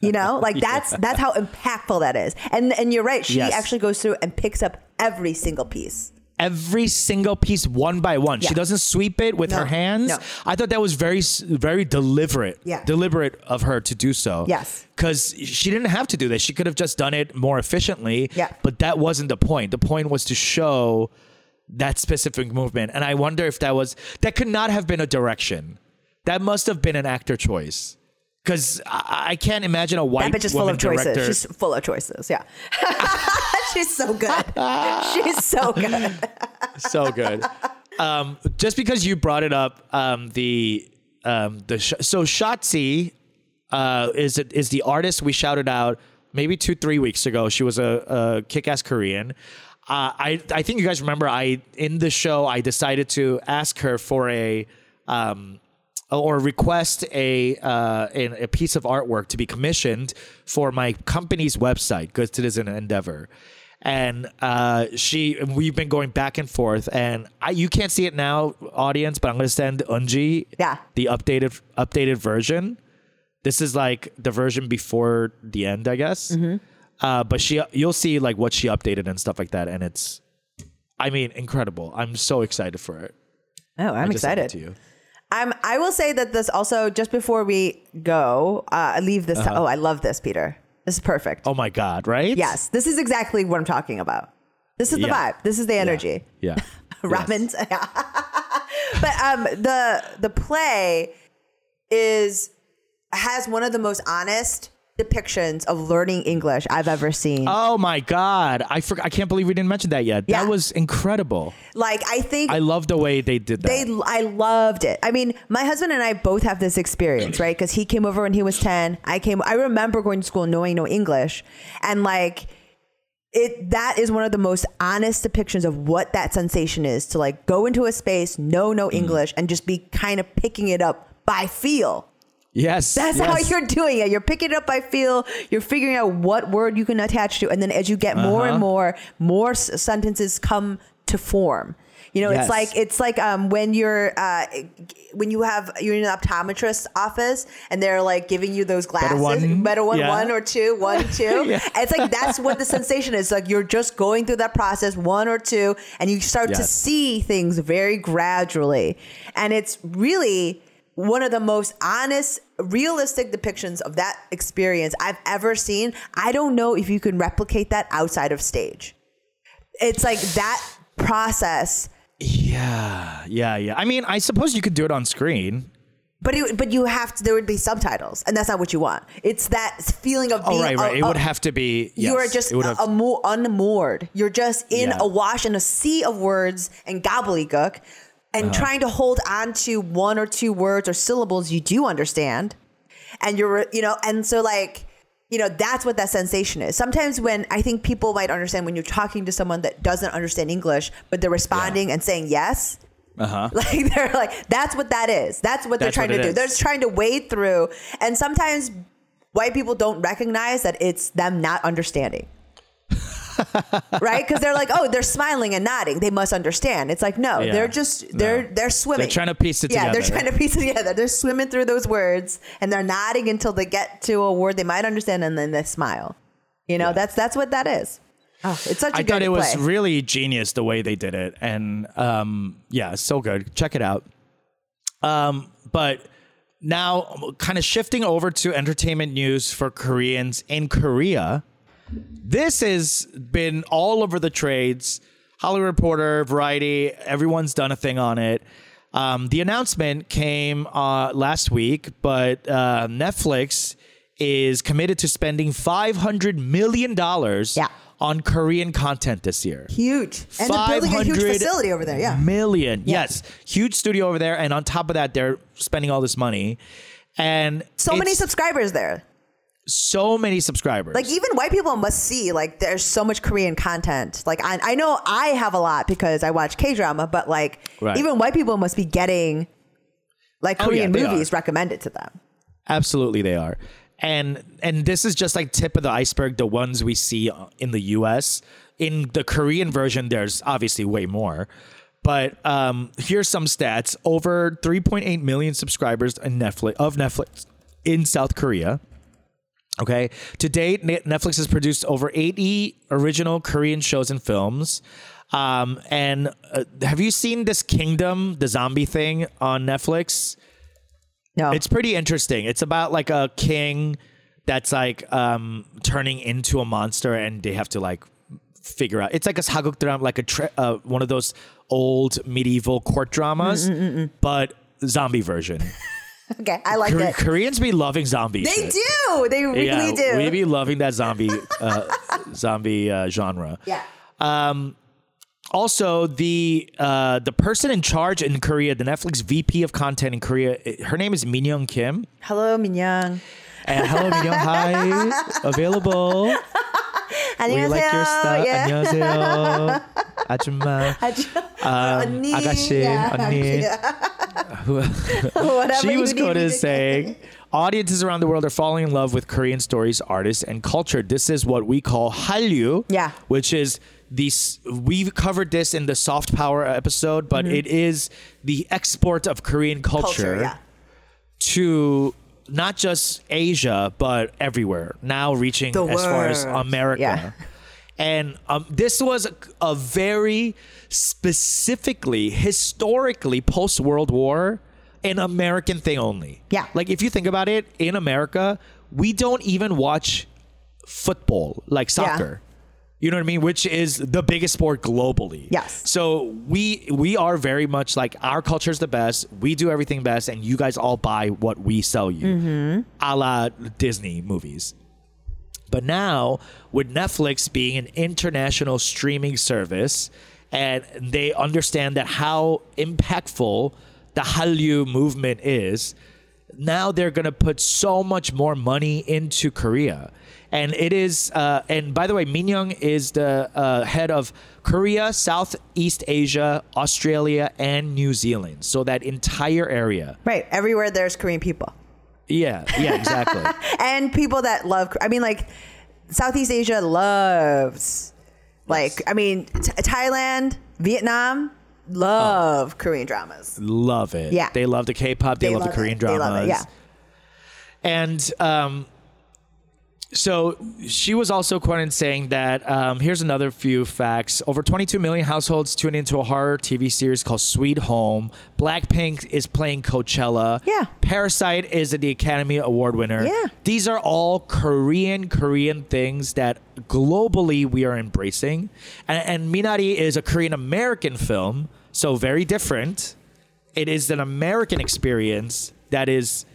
You know, like that's how impactful that is. And you're right. She actually goes through and picks up every single piece. Every single piece, one by one. Yeah. She doesn't sweep it with her hands. No. I thought that was very, very deliberate. Yeah. Deliberate of her to do so. Yes. Because she didn't have to do this. She could have just done it more efficiently. Yeah. But that wasn't the point. The point was to show that specific movement. And I wonder if that could not have been a direction. That must have been an actor choice. Because I can't imagine a white woman director. That bitch is full of choices. She's full of choices, yeah. She's so good. She's so good. So good. Just because you brought it up, Shotzi is the artist we shouted out maybe 2-3 weeks ago. She was a kick-ass Korean. I think you guys remember in the show I decided to ask her for request a piece of artwork to be commissioned for my company's website, because it is an endeavor. And we've been going back and forth, and you can't see it now, audience, but I'm going to send Unji the updated version. This is like the version before the end, I guess. Mm-hmm. But you'll see like what she updated and stuff like that, and it's, I mean, incredible. I'm so excited for it. Oh, I'm excited. To you. I will say that this also, just before we go, leave this. Oh, I love this, Peter. This is perfect. Oh, my God. Right? Yes. This is exactly what I'm talking about. This is the vibe. This is the energy. Yeah. Robins. Yeah. But the play has one of the most honest depictions of learning English I've ever seen. Oh my God. I can't believe we didn't mention that yet. Yeah. That was incredible. Like, I think I love the way they did that. I loved it. I mean, my husband and I both have this experience, right? Because he came over when he was 10. I remember going to school knowing no English, and like that is one of the most honest depictions of what that sensation is, to like go into a space, know no English, and just be kind of picking it up by feel. Yes. That's how you're doing it. You're picking it up by feel. You're figuring out what word you can attach to. And then as you get more and more sentences come to form. You know, it's like when you're in an optometrist's office and they're like giving you those glasses, one or two. It's like, that's what the sensation is. Like, you're just going through that process, one or two, and you start to see things very gradually. And it's really one of the most honest, realistic depictions of that experience I've ever seen. I don't know if you can replicate that outside of stage. It's like that process. Yeah. I mean, I suppose you could do it on screen. But you have to, there would be subtitles, and that's not what you want. It's that feeling of being. Oh, right. It would have to be. Yes, you are just unmoored. You're just in a wash in a sea of words and gobbledygook. And trying to hold on to one or two words or syllables you do understand. And you're, you know, and so like, you know, that's what that sensation is. Sometimes when I think people might understand when you're talking to someone that doesn't understand English, but they're responding and saying yes. Like, they're like, that's what that is. That's what they're trying to do. They're just trying to wade through. And sometimes white people don't recognize that it's them not understanding. Right? Because they're like, oh, they're smiling and nodding, they must understand. It's like, no, they're just, they're swimming. They're trying to piece it together. Yeah, they're trying to piece it together. They're swimming through those words, and they're nodding until they get to a word they might understand, and then they smile. You know, that's what that is. Oh, it's such a good play. I thought it was really genius the way they did it. And so good. Check it out. But now kind of shifting over to entertainment news for Koreans in Korea. This has been all over the trades. Hollywood Reporter, Variety, everyone's done a thing on it. The announcement came last week, but Netflix is committed to spending $500 million on Korean content this year. Huge. And they're building a huge facility over there. Yeah. Million. Yeah. Yes. Huge studio over there. And on top of that, they're spending all this money. And so many subscribers there. So many subscribers. Like, even white people must see, like, there's so much Korean content. Like, I know I have a lot because I watch K-drama, but like even white people must be getting like Korean movies recommended to them. Absolutely, they are. And this is just like tip of the iceberg, the ones we see in the U.S. In the Korean version, there's obviously way more. But here's some stats. Over 3.8 million subscribers in Netflix in South Korea. Okay. To date, Netflix has produced over 80 original Korean shows and films. And have you seen this Kingdom, the zombie thing on Netflix? No. It's pretty interesting. It's about like a king that's like turning into a monster, and they have to like figure out. It's like a Haguk drama, like one of those old medieval court dramas, but zombie version. Okay, I like that. Koreans be loving zombies. They do. They really do. We be loving that zombie genre. Yeah. Also, the person in charge in Korea, the Netflix VP of content in Korea, her name is Minyoung Kim. Hello, Minyoung. And hello, Minyoung. Hi. Available. 안녕하세요. We like your stuff. Yeah. 안녕하세요. 아줌마. 언니. 아가씨. Yeah. 언니. Yeah. She was quoted as saying, audiences around the world are falling in love with Korean stories, artists, and culture. This is what we call Hallyu, which is... we've covered this in the soft power episode, but it is the export of Korean culture to not just Asia, but everywhere, now reaching the as world. Far as America. Yeah. And this was a very specifically, historically post-World War, an American thing only. Yeah. Like if you think about it, in America, we don't even watch football, like soccer. Yeah. You know what I mean? Which is the biggest sport globally. Yes. So we are very much like, our culture is the best. We do everything best. And you guys all buy what we sell you. Mm-hmm. A la Disney movies. But now with Netflix being an international streaming service, and they understand that how impactful the Hallyu movement is, now they're going to put so much more money into Korea. And it is, and by the way, Minyoung is the head of Korea, Southeast Asia, Australia, and New Zealand. So that entire area. Right. Everywhere there's Korean people. Yeah. Yeah, exactly. And people that love, I mean, like, Southeast Asia loves, like, I mean, Thailand, Vietnam. Love Korean dramas. Love it. Yeah. They love the K-pop. They love the Korean dramas. They love it, yeah. And so she was also quoted saying that, here's another few facts. Over 22 million households tune into a horror TV series called Sweet Home. Blackpink is playing Coachella. Yeah. Parasite is the Academy Award winner. Yeah. These are all Korean things that globally we are embracing. And Minari is a Korean-American film, so very different. It is an American experience that is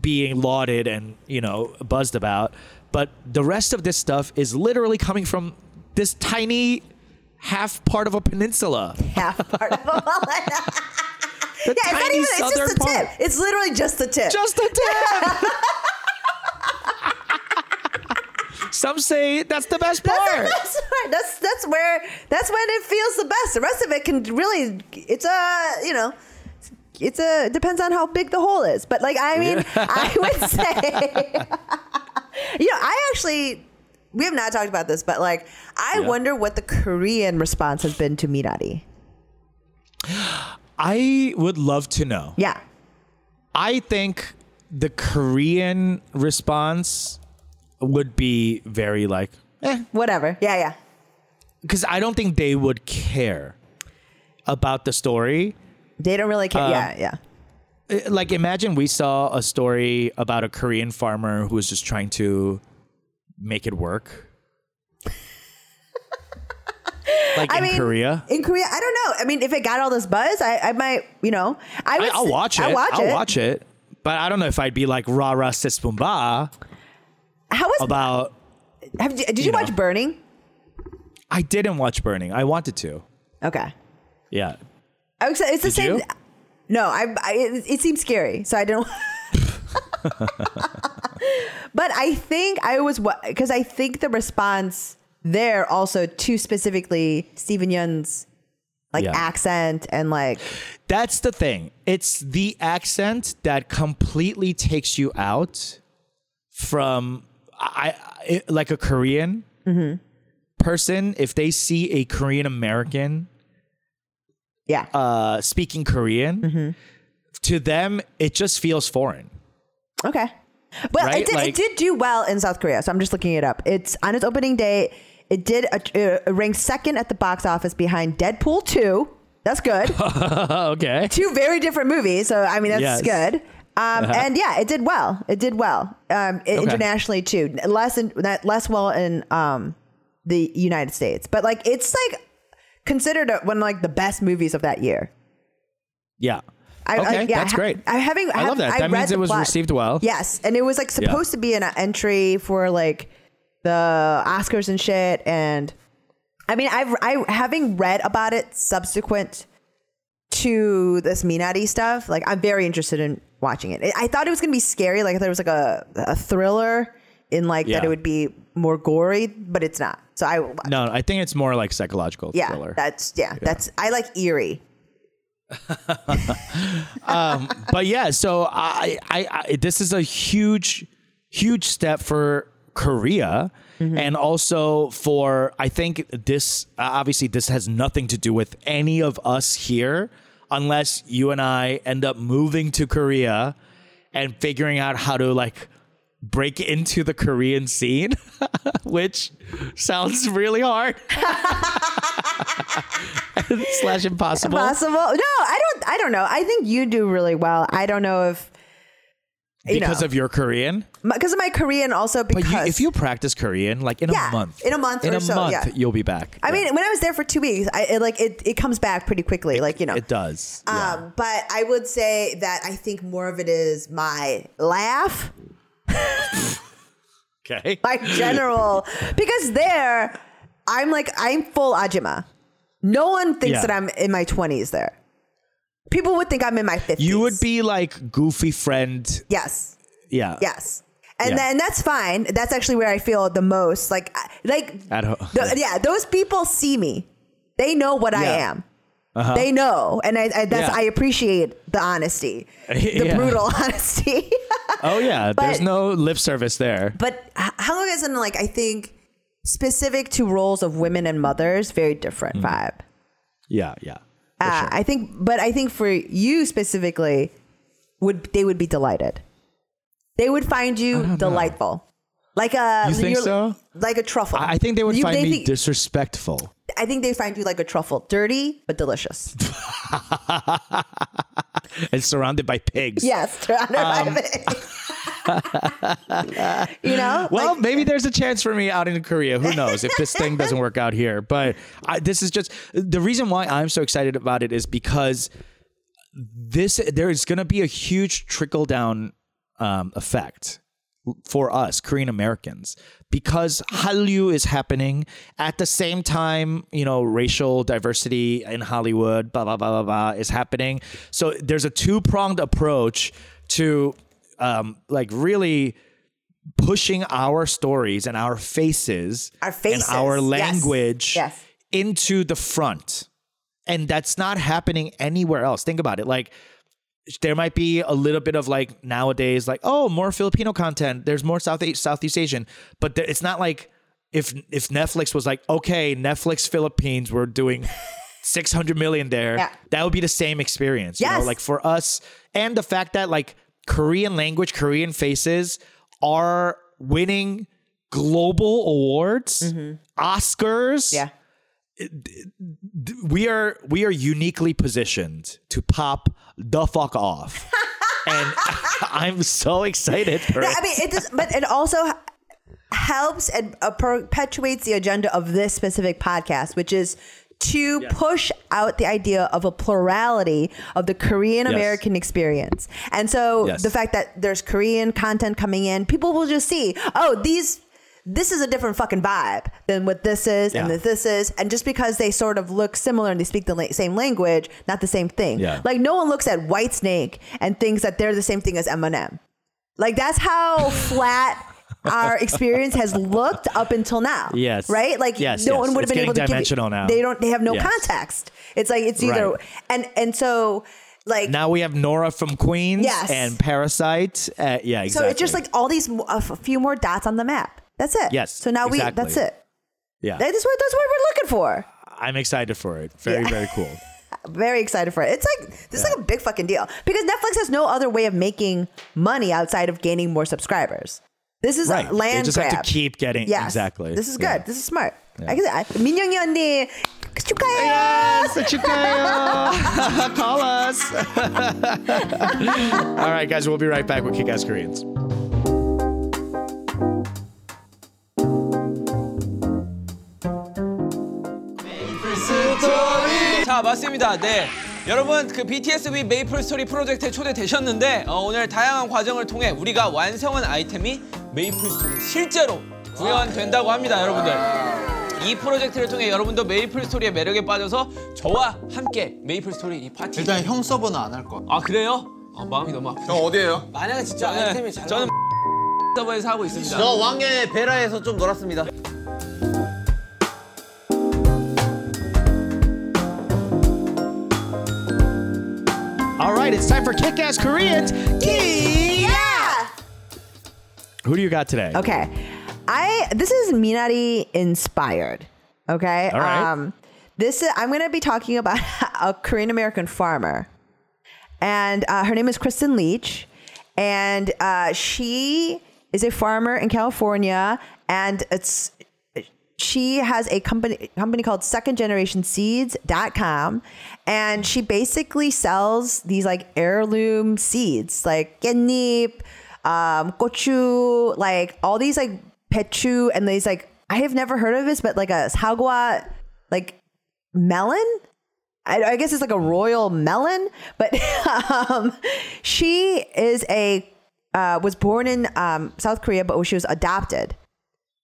being lauded and, you know, buzzed about, but the rest of this stuff is literally coming from this tiny half part of a peninsula. The yeah, tiny it's not even, southern it's just the tip. Part. It's literally just the tip. Just the tip. Some say that's the best part. That's the best part. That's when it feels the best. The rest of it can really, it's a, you know. It's a, it depends on how big the hole is. But like, I mean, I would say, you know, I actually, we have not talked about this, but like, I wonder what the Korean response has been to Minari. I would love to know. Yeah. I think the Korean response would be very like, whatever. Yeah. Yeah. Because I don't think they would care about the story. They don't really care. Yeah. Like, imagine we saw a story about a Korean farmer who was just trying to make it work. Like, Korea? In Korea, I don't know. I mean, if it got all this buzz, I might, you know. I'll watch it. I'll watch it. But I don't know if I'd be like, rah-rah, sis, boom, bah. How was about... Did you watch Burning? I didn't watch Burning. I wanted to. Okay. Yeah. It's the Did same. You? No, it seemed scary, so I didn't. But I think I think the response there also to specifically Stephen Yeun's like accent and like. That's the thing. It's the accent that completely takes you out from like a Korean. Mm-hmm. person, if they see a Korean American speaking Korean, mm-hmm. to them, it just feels foreign. Okay. But right? it did do well in South Korea. So I'm just looking it up. It's on its opening day. It did rank second at the box office behind Deadpool 2. That's good. Okay. Two very different movies. So, I mean, that's good. And yeah, it did well. It did well internationally, too. Less well in the United States. But like it's like considered one of like the best movies of that year. Yeah. That's great. I love that. That means it was received well. Yes. And it was like supposed to be an entry for like the Oscars and shit. And I mean, having read about it subsequent to this Minari stuff, like I'm very interested in watching it. I thought it was going to be scary. Like I thought it was like a thriller in like that it would be more gory, but it's not. So I will watch it. I think it's more like psychological thriller. I like eerie. But yeah, so I this is a huge step for Korea, mm-hmm. and also for I think this obviously this has nothing to do with any of us here, unless you and I end up moving to Korea and figuring out how to like break into the Korean scene, which sounds really hard. / impossible. Impossible? No, I don't know. I think you do really well. I don't know if of your Korean? Because of my Korean also because... But if you practice Korean, like in a month, you'll be back. I mean, when I was there for 2 weeks, it comes back pretty quickly. It does. But I would say that I think more of it is my laugh. Okay. My general... Because there, I'm like, I'm full Adjuma. No one thinks that I'm in my 20s there. People would think I'm in my 50s. You would be like goofy friend. Yes. Yeah. Yes. And then that's fine. That's actually where I feel the most. Like at home. Those people see me. They know what I am. Uh-huh. They know. And I appreciate the honesty. The brutal honesty. Oh, yeah. But, there's no lip service there. But Hallyu isn't like, I think... specific to roles of women and mothers, very different vibe. Yeah. Sure. I think for you specifically, they would be delighted. They would find you delightful, like a truffle. I think they would find me disrespectful. I think they find you like a truffle, dirty but delicious, and surrounded by pigs. Yes, surrounded by pigs. Maybe there's a chance for me out in Korea. Who knows if this thing doesn't work out here? But this is just the reason why I'm so excited about it is because there is going to be a huge trickle down effect for us Korean Americans because Hallyu is happening at the same time. Racial diversity in Hollywood, blah blah blah blah blah, is happening. So there's a two-pronged approach to. Really pushing our stories and our faces, and our language into the front. And that's not happening anywhere else. Think about it. Like there might be a little bit of like nowadays, like, oh, more Filipino content. There's more Southeast Asian, but it's not like if Netflix was like, okay, Netflix Philippines, we're doing $600 million there. Yeah. That would be the same experience. Yes. Like for us. And the fact that like, Korean language, Korean faces are winning global awards, mm-hmm. Oscars. Yeah. We are uniquely positioned to pop the fuck off. And I'm so excited for it. I mean, it also helps and perpetuates the agenda of this specific podcast, which is to push out the idea of a plurality of the Korean American experience. And so the fact that there's Korean content coming in, people will just see, oh, this is a different fucking vibe than what this is and that this is. And just because they sort of look similar and they speak the same language, not the same thing. Yeah. Like no one looks at Whitesnake and thinks that they're the same thing as Eminem. Like that's how flat... our experience has looked up until now. Yes. Right? Like no one would have been able to dimensional give it, now. They have no context. It's like it's either right. and so like now we have Nora from Queens and Parasite. Yeah, exactly. So it's just like all these a few more dots on the map. That's it. Yes. So now that's it. Yeah. That's what we're looking for. I'm excited for it. Very cool. Very excited for it. It's like, this is like a big fucking deal because Netflix has no other way of making money outside of gaining more subscribers. This is a land grab. They just have to keep getting, exactly. This is good. Yeah. This is smart. Yeah. I guess, 민영이 언니, 축하해요. Yes, 축하해요. Call us. All right, guys, we'll be right back with Kick-Ass Koreans. 자, 맞습니다. 네. 여러분, 그 BTS 위 메이플 스토리 프로젝트에 초대되셨는데 오늘 다양한 과정을 통해 우리가 완성한 아이템이 메이플 스토리 실제로 구현된다고 합니다, 여러분들. 이 프로젝트를 통해 여러분도 메이플 스토리의 매력에 빠져서 저와 함께 메이플 스토리 이 파티. 일단 형 서버는 안 할 거야. 아, 그래요? 아, 마음이 너무 아프다. 형 어디예요? 만약에 진짜 아이템이 잘 저는 서버에서 하고 있습니다. 저 왕의 베라에서 좀 놀았습니다. All right, it's time for Kick-Ass Koreans. Yeah! Who do you got today? Okay. This is Minari inspired. Okay? All right. I'm going to be talking about a Korean-American farmer. And her name is Kristen Leach. And she is a farmer in California. And she has a company called SecondGenerationSeeds.com, and she basically sells these like heirloom seeds, like catnip, gochu, like all these like pechu, and these like I have never heard of this, but like a sagwa, like melon. I guess it's like a royal melon, but she is was born in South Korea, but she was adopted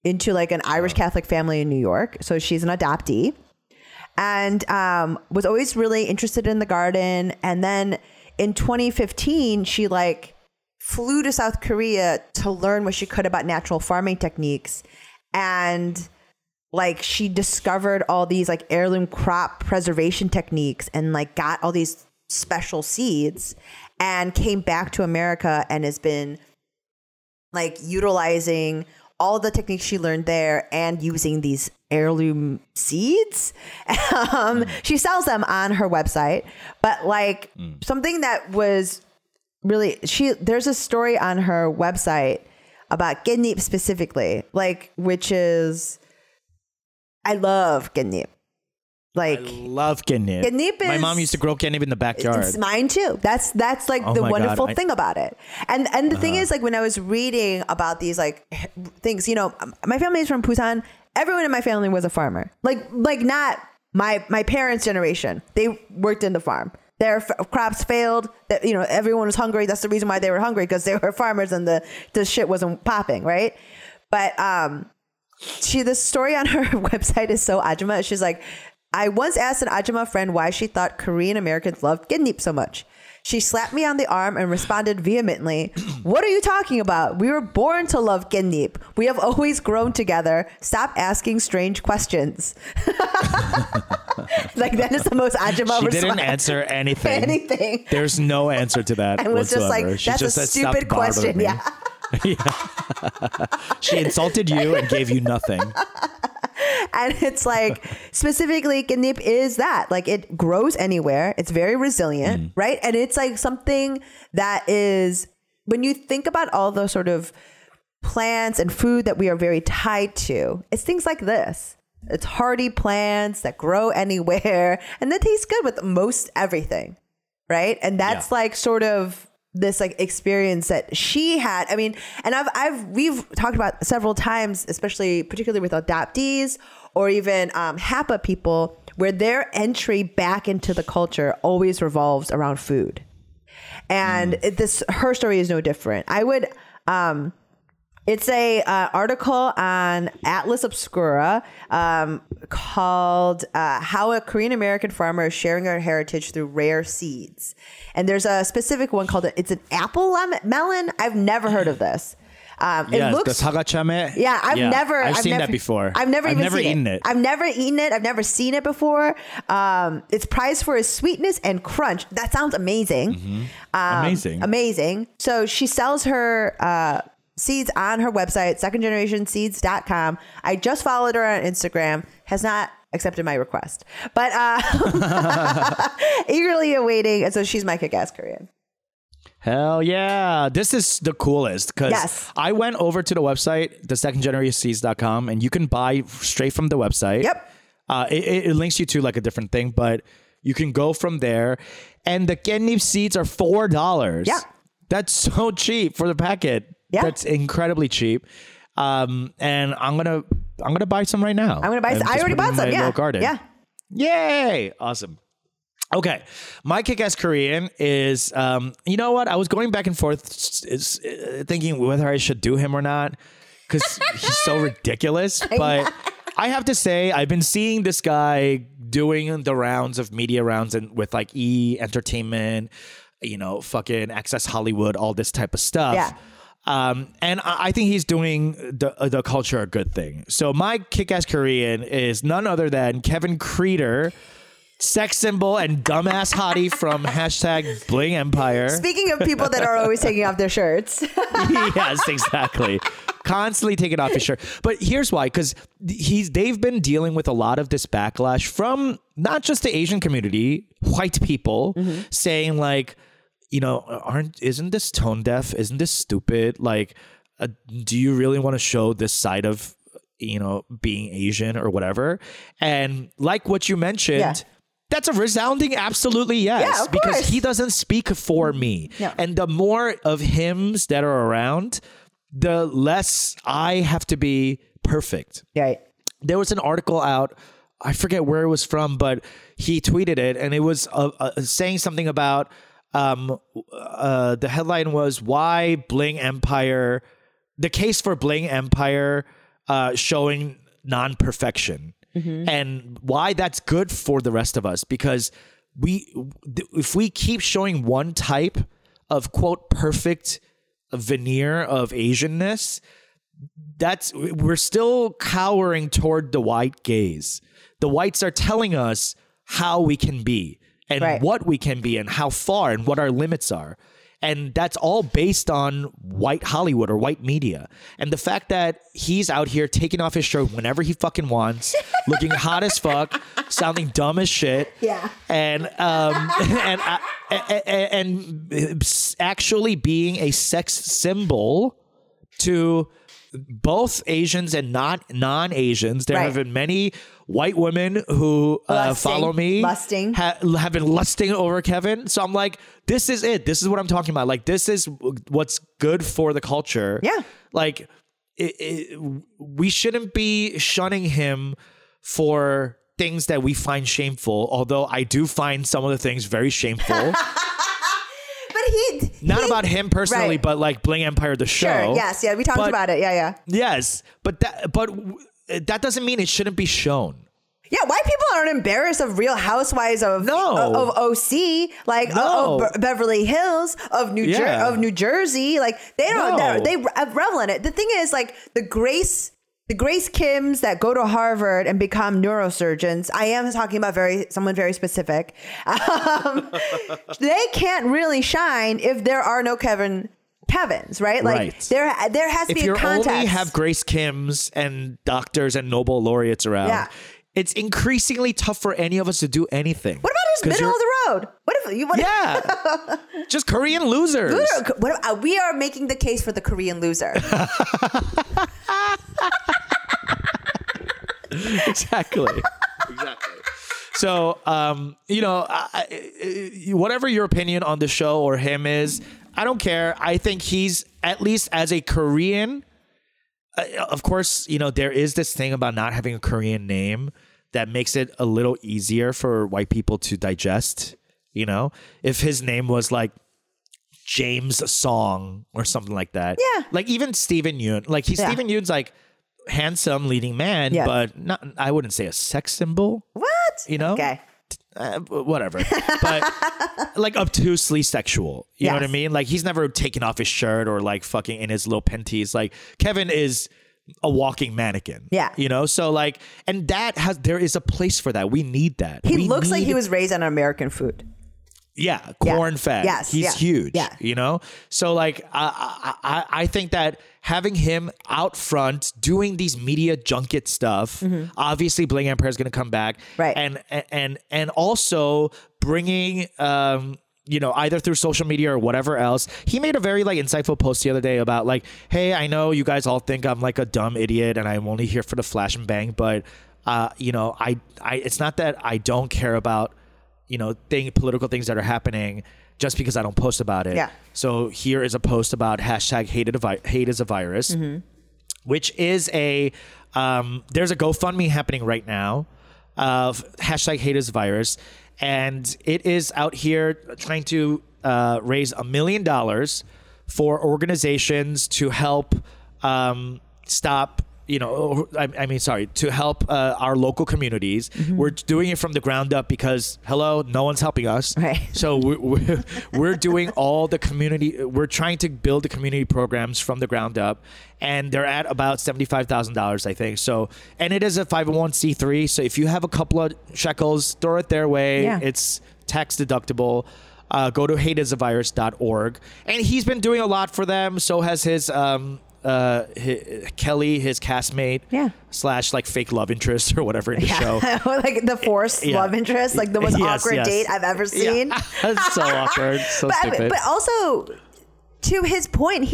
into like an Irish Catholic family in New York. So she's an adoptee and was always really interested in the garden. And then in 2015, she like flew to South Korea to learn what she could about natural farming techniques. And like she discovered all these like heirloom crop preservation techniques and like got all these special seeds and came back to America and has been like utilizing all the techniques she learned there and using these heirloom seeds. She sells them on her website, but like something that was really, there's a story on her website about catnip specifically, like, which is, I love catnip. Like, I love catnip. My mom used to grow catnip in the backyard. It's mine too. That's like the wonderful thing about it. And the thing is, like when I was reading about these like things, you know, my family is from Busan. Everyone in my family was a farmer. Like not my parents' generation. They worked in the farm. Their crops failed. That, you know, everyone was hungry. That's the reason why they were hungry, because they were farmers and the shit wasn't popping, right? But the story on her website is so Adjuma. She's like, I once asked an Ajumma friend why she thought Korean Americans loved catnip so much. She slapped me on the arm and responded vehemently, "What are you talking about? We were born to love catnip. We have always grown together. Stop asking strange questions." Like, that is the most Ajumma response. She didn't answer anything. There's no answer to that. And was just like, that's a stupid question. Yeah. She insulted you and gave you nothing. And it's like, specifically, catnip is that. Like, it grows anywhere. It's very resilient, right? And it's like something that is, when you think about all the sort of plants and food that we are very tied to, it's things like this. It's hardy plants that grow anywhere and that taste good with most everything, right? And that's like sort of this like experience that she had. I mean, and we've talked about several times, particularly with adoptees or even HAPA people, where their entry back into the culture always revolves around food. And her story is no different. I would, it's a article on Atlas Obscura called How a Korean American Farmer is Sharing Her Heritage Through Rare Seeds. And there's a specific one called, it's an apple melon. I've never heard of this. It looks, the sagachame. Yeah, I've never seen that before. I've never even seen it. I've never eaten it. I've never seen it before. It's prized for its sweetness and crunch. That sounds amazing. Mm-hmm. Amazing. So she sells her Seeds on her website, secondgenerationseeds.com. I just followed her on Instagram, has not accepted my request, but eagerly awaiting. And so she's my kick-ass Korean. Hell yeah. This is the coolest because I went over to the website, the secondgenerationseeds.com, and you can buy straight from the website. Yep. It links you to like a different thing, but you can go from there. And the catnip seeds are $4. Yeah. That's so cheap for the packet. Yeah. That's incredibly cheap. And I'm gonna buy some right now. I already bought some. Yeah. Garden. Yeah. Yay. Awesome. Okay. My kick-ass Korean is, you know what? I was going back and forth thinking whether I should do him or not because he's so ridiculous. But I have to say, I've been seeing this guy doing the rounds of media rounds and with like E! Entertainment, you know, fucking Access Hollywood, all this type of stuff. Yeah. And I think he's doing the culture a good thing. So my kick-ass Korean is none other than Kevin Kreider, sex symbol and dumbass hottie from hashtag Bling Empire. Speaking of people that are always taking off their shirts. Yes, exactly. Constantly taking off his shirt. But here's why. Because they've been dealing with a lot of this backlash from not just the Asian community, white people saying like, you know, isn't this tone deaf? Isn't this stupid? Like, do you really want to show this side of, you know, being Asian or whatever? And like what you mentioned... Yeah. That's a resounding absolutely yes, because he doesn't speak for me. No. And the more of hims that are around, the less I have to be perfect. Right. There was an article out, I forget where it was from, but he tweeted it and it was saying something about the headline was why Bling Empire, the case for Bling Empire showing non-perfection. Mm-hmm. And why that's good for the rest of us, because if we keep showing one type of quote perfect veneer of Asianness, we're still cowering toward the white gaze. The whites are telling us how we can be and what we can be and how far and what our limits are. And that's all based on white Hollywood or white media. And the fact that he's out here taking off his shirt whenever he fucking wants, looking hot as fuck, sounding dumb as shit. Yeah. And actually being a sex symbol to both Asians and not non-Asians. There have been many white women who follow me have been lusting over Kevin. So I'm like, this is it. This is what I'm talking about. Like, this is what's good for the culture. Yeah. Like, we shouldn't be shunning him for things that we find shameful. Although I do find some of the things very shameful. Not about him personally, but like Bling Empire, the show. Sure. Yes. Yeah. We talked about it. Yeah. Yeah. Yes. But that doesn't mean it shouldn't be shown. Yeah. White people aren't embarrassed of Real Housewives of OC, like of Beverly Hills, of New Jersey. Like they don't, they revel in it. The thing is like the Grace Kims that go to Harvard and become neurosurgeons, I am talking about someone very specific. They can't really shine if there are no Kevins, right? Like there has to be a contest. If you only have Grace Kims and doctors and Nobel laureates around, it's increasingly tough for any of us to do anything. What about just middle of the road? Just Korean losers. We are making the case for the Korean loser. Exactly. So, you know, whatever your opinion on the show or him is, I don't care. I think he's, at least as a Korean, of course, you know, there is this thing about not having a Korean name that makes it a little easier for white people to digest. You know, if his name was like James Song or something like that. Yeah. Like even Stephen Yeun, like Stephen Yeun's like handsome leading man, but not, I wouldn't say a sex symbol. What? You know? Okay. Whatever. But like obtusely sexual. You know what I mean? Like he's never taken off his shirt or like fucking in his little panties. Like Kevin is a walking mannequin. Yeah. You know? So like, and there is a place for that. We need that. He looks like he was raised on American food. Yeah, corn-fed. Yes, he's huge. Yeah. You know, so like I think that having him out front doing these media junket stuff, mm-hmm. obviously Bling Empire is going to come back, right? And also bringing you know, either through social media or whatever else. He made a very like insightful post the other day about like, hey, I know you guys all think I'm like a dumb idiot and I'm only here for the flash and bang, but you know, I it's not that I don't care about, you know, political things that are happening just because I don't post about it. Yeah. So here is a post about #HateIsAVirus, mm-hmm. which is a, there's a GoFundMe happening right now of #HateIsAVirus. And it is out here trying to raise $1 million for organizations to help stop, you know, to help our local communities. Mm-hmm. We're doing it from the ground up because, hello, no one's helping us. Right. So we're doing all the community. We're trying to build the community programs from the ground up. And they're at about $75,000, I think. So, and it is a 501c3. So if you have a couple of shekels, throw it their way. Yeah. It's tax deductible. Go to hateisavirus.org. And he's been doing a lot for them. So has his... Kelly, his castmate, slash like fake love interest or whatever in the show, like the forced love interest, like the most awkward date I've ever seen. That's so awkward, so stupid. But also, to his point,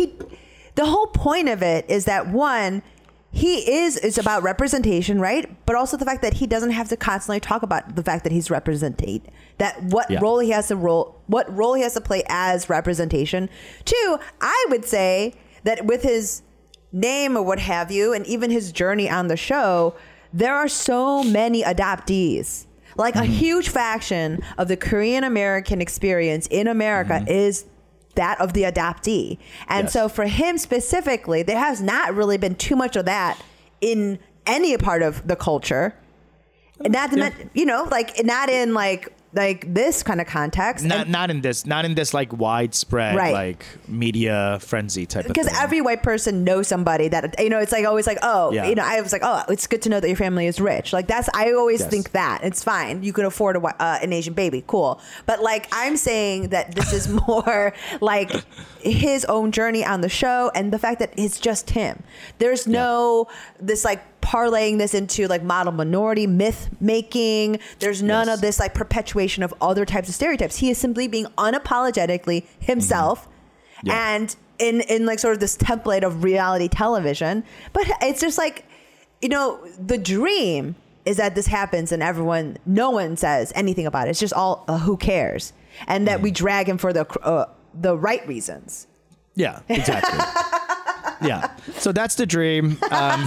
the whole point of it is that one, it's about representation, right? But also the fact that he doesn't have to constantly talk about the fact that he's represented, that what role he has to play as representation. Two, I would say that with his name or what have you, and even his journey on the show, there are so many adoptees. Like mm-hmm. a huge faction of the Korean American experience in America mm-hmm. is that of the adoptee. And so for him specifically, there has not really been too much of that in any part of the culture. Not in this kind of context. Not in this like widespread like media frenzy type of thing. Because every white person knows somebody that, you know, it's like always like, I was like, oh, it's good to know that your family is rich. Like that's, I always think that it's fine. You can afford an Asian baby. Cool. But like, I'm saying that this is more like his own journey on the show and the fact that it's just him. There's no, this like, parlaying this into like model minority myth making. There's none of this like perpetuation of other types of stereotypes. He is simply being unapologetically himself mm-hmm. yeah. and in like sort of this template of reality television. But it's just like, you know, the dream is that this happens and no one says anything about it. It's just all who cares, and that we drag him for the right reasons. Yeah, exactly. Yeah. So that's the dream.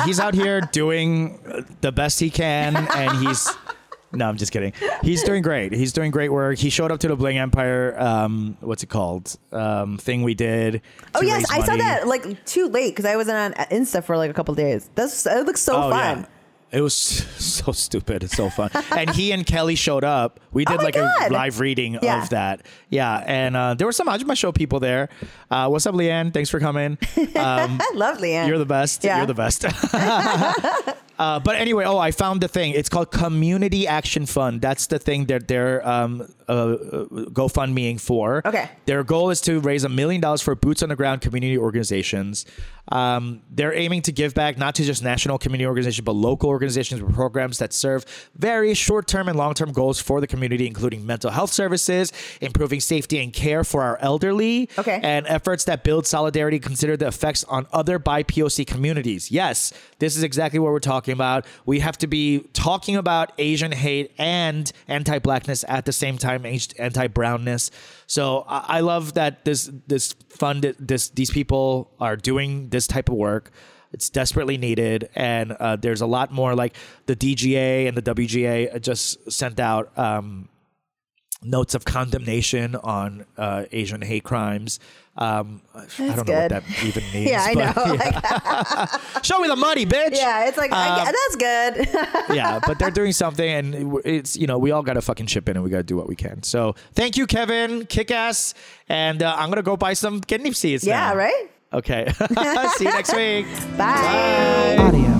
He's out here doing the best he can, and no, I'm just kidding. He's doing great. He's doing great work. He showed up to the Bling Empire, what's it called? Thing we did. Oh, yes. I saw that like too late because I wasn't on Insta for like a couple of days. It looks so fun. Yeah. It was so stupid. It's so fun. And he and Kelly showed up. We did a live reading of that. Yeah. And there were some Adjuma Show people there. What's up, Leanne? Thanks for coming. I love Leanne. You're the best. Yeah. You're the best. But anyway, I found the thing. It's called Community Action Fund. That's the thing that they're GoFundMeing for. Okay. Their goal is to raise $1 million for boots on the ground community organizations. They're aiming to give back not to just national community organizations, but local organizations with programs that serve various short-term and long-term goals for the community, including mental health services, improving safety and care for our elderly, and efforts that build solidarity, consider the effects on other BIPOC communities. Yes, this is exactly what we're talking about. We have to be talking about Asian hate and anti-blackness at the same time, anti-brownness. So I love that this fund, these people are doing this type of work. It's desperately needed, and there's a lot more. Like the DGA and the WGA just sent out notes of condemnation on Asian hate crimes. I don't know what that even means. Yeah, I know. Yeah. Like, show me the money, bitch. Yeah, it's like that's good. Yeah, but they're doing something, and it's, you know, we all got to fucking chip in, and we got to do what we can. So thank you, Kevin, kick ass, and I'm gonna go buy some kidney seeds. Yeah, now. Right. Okay. See you next week. Bye. Bye. Audio.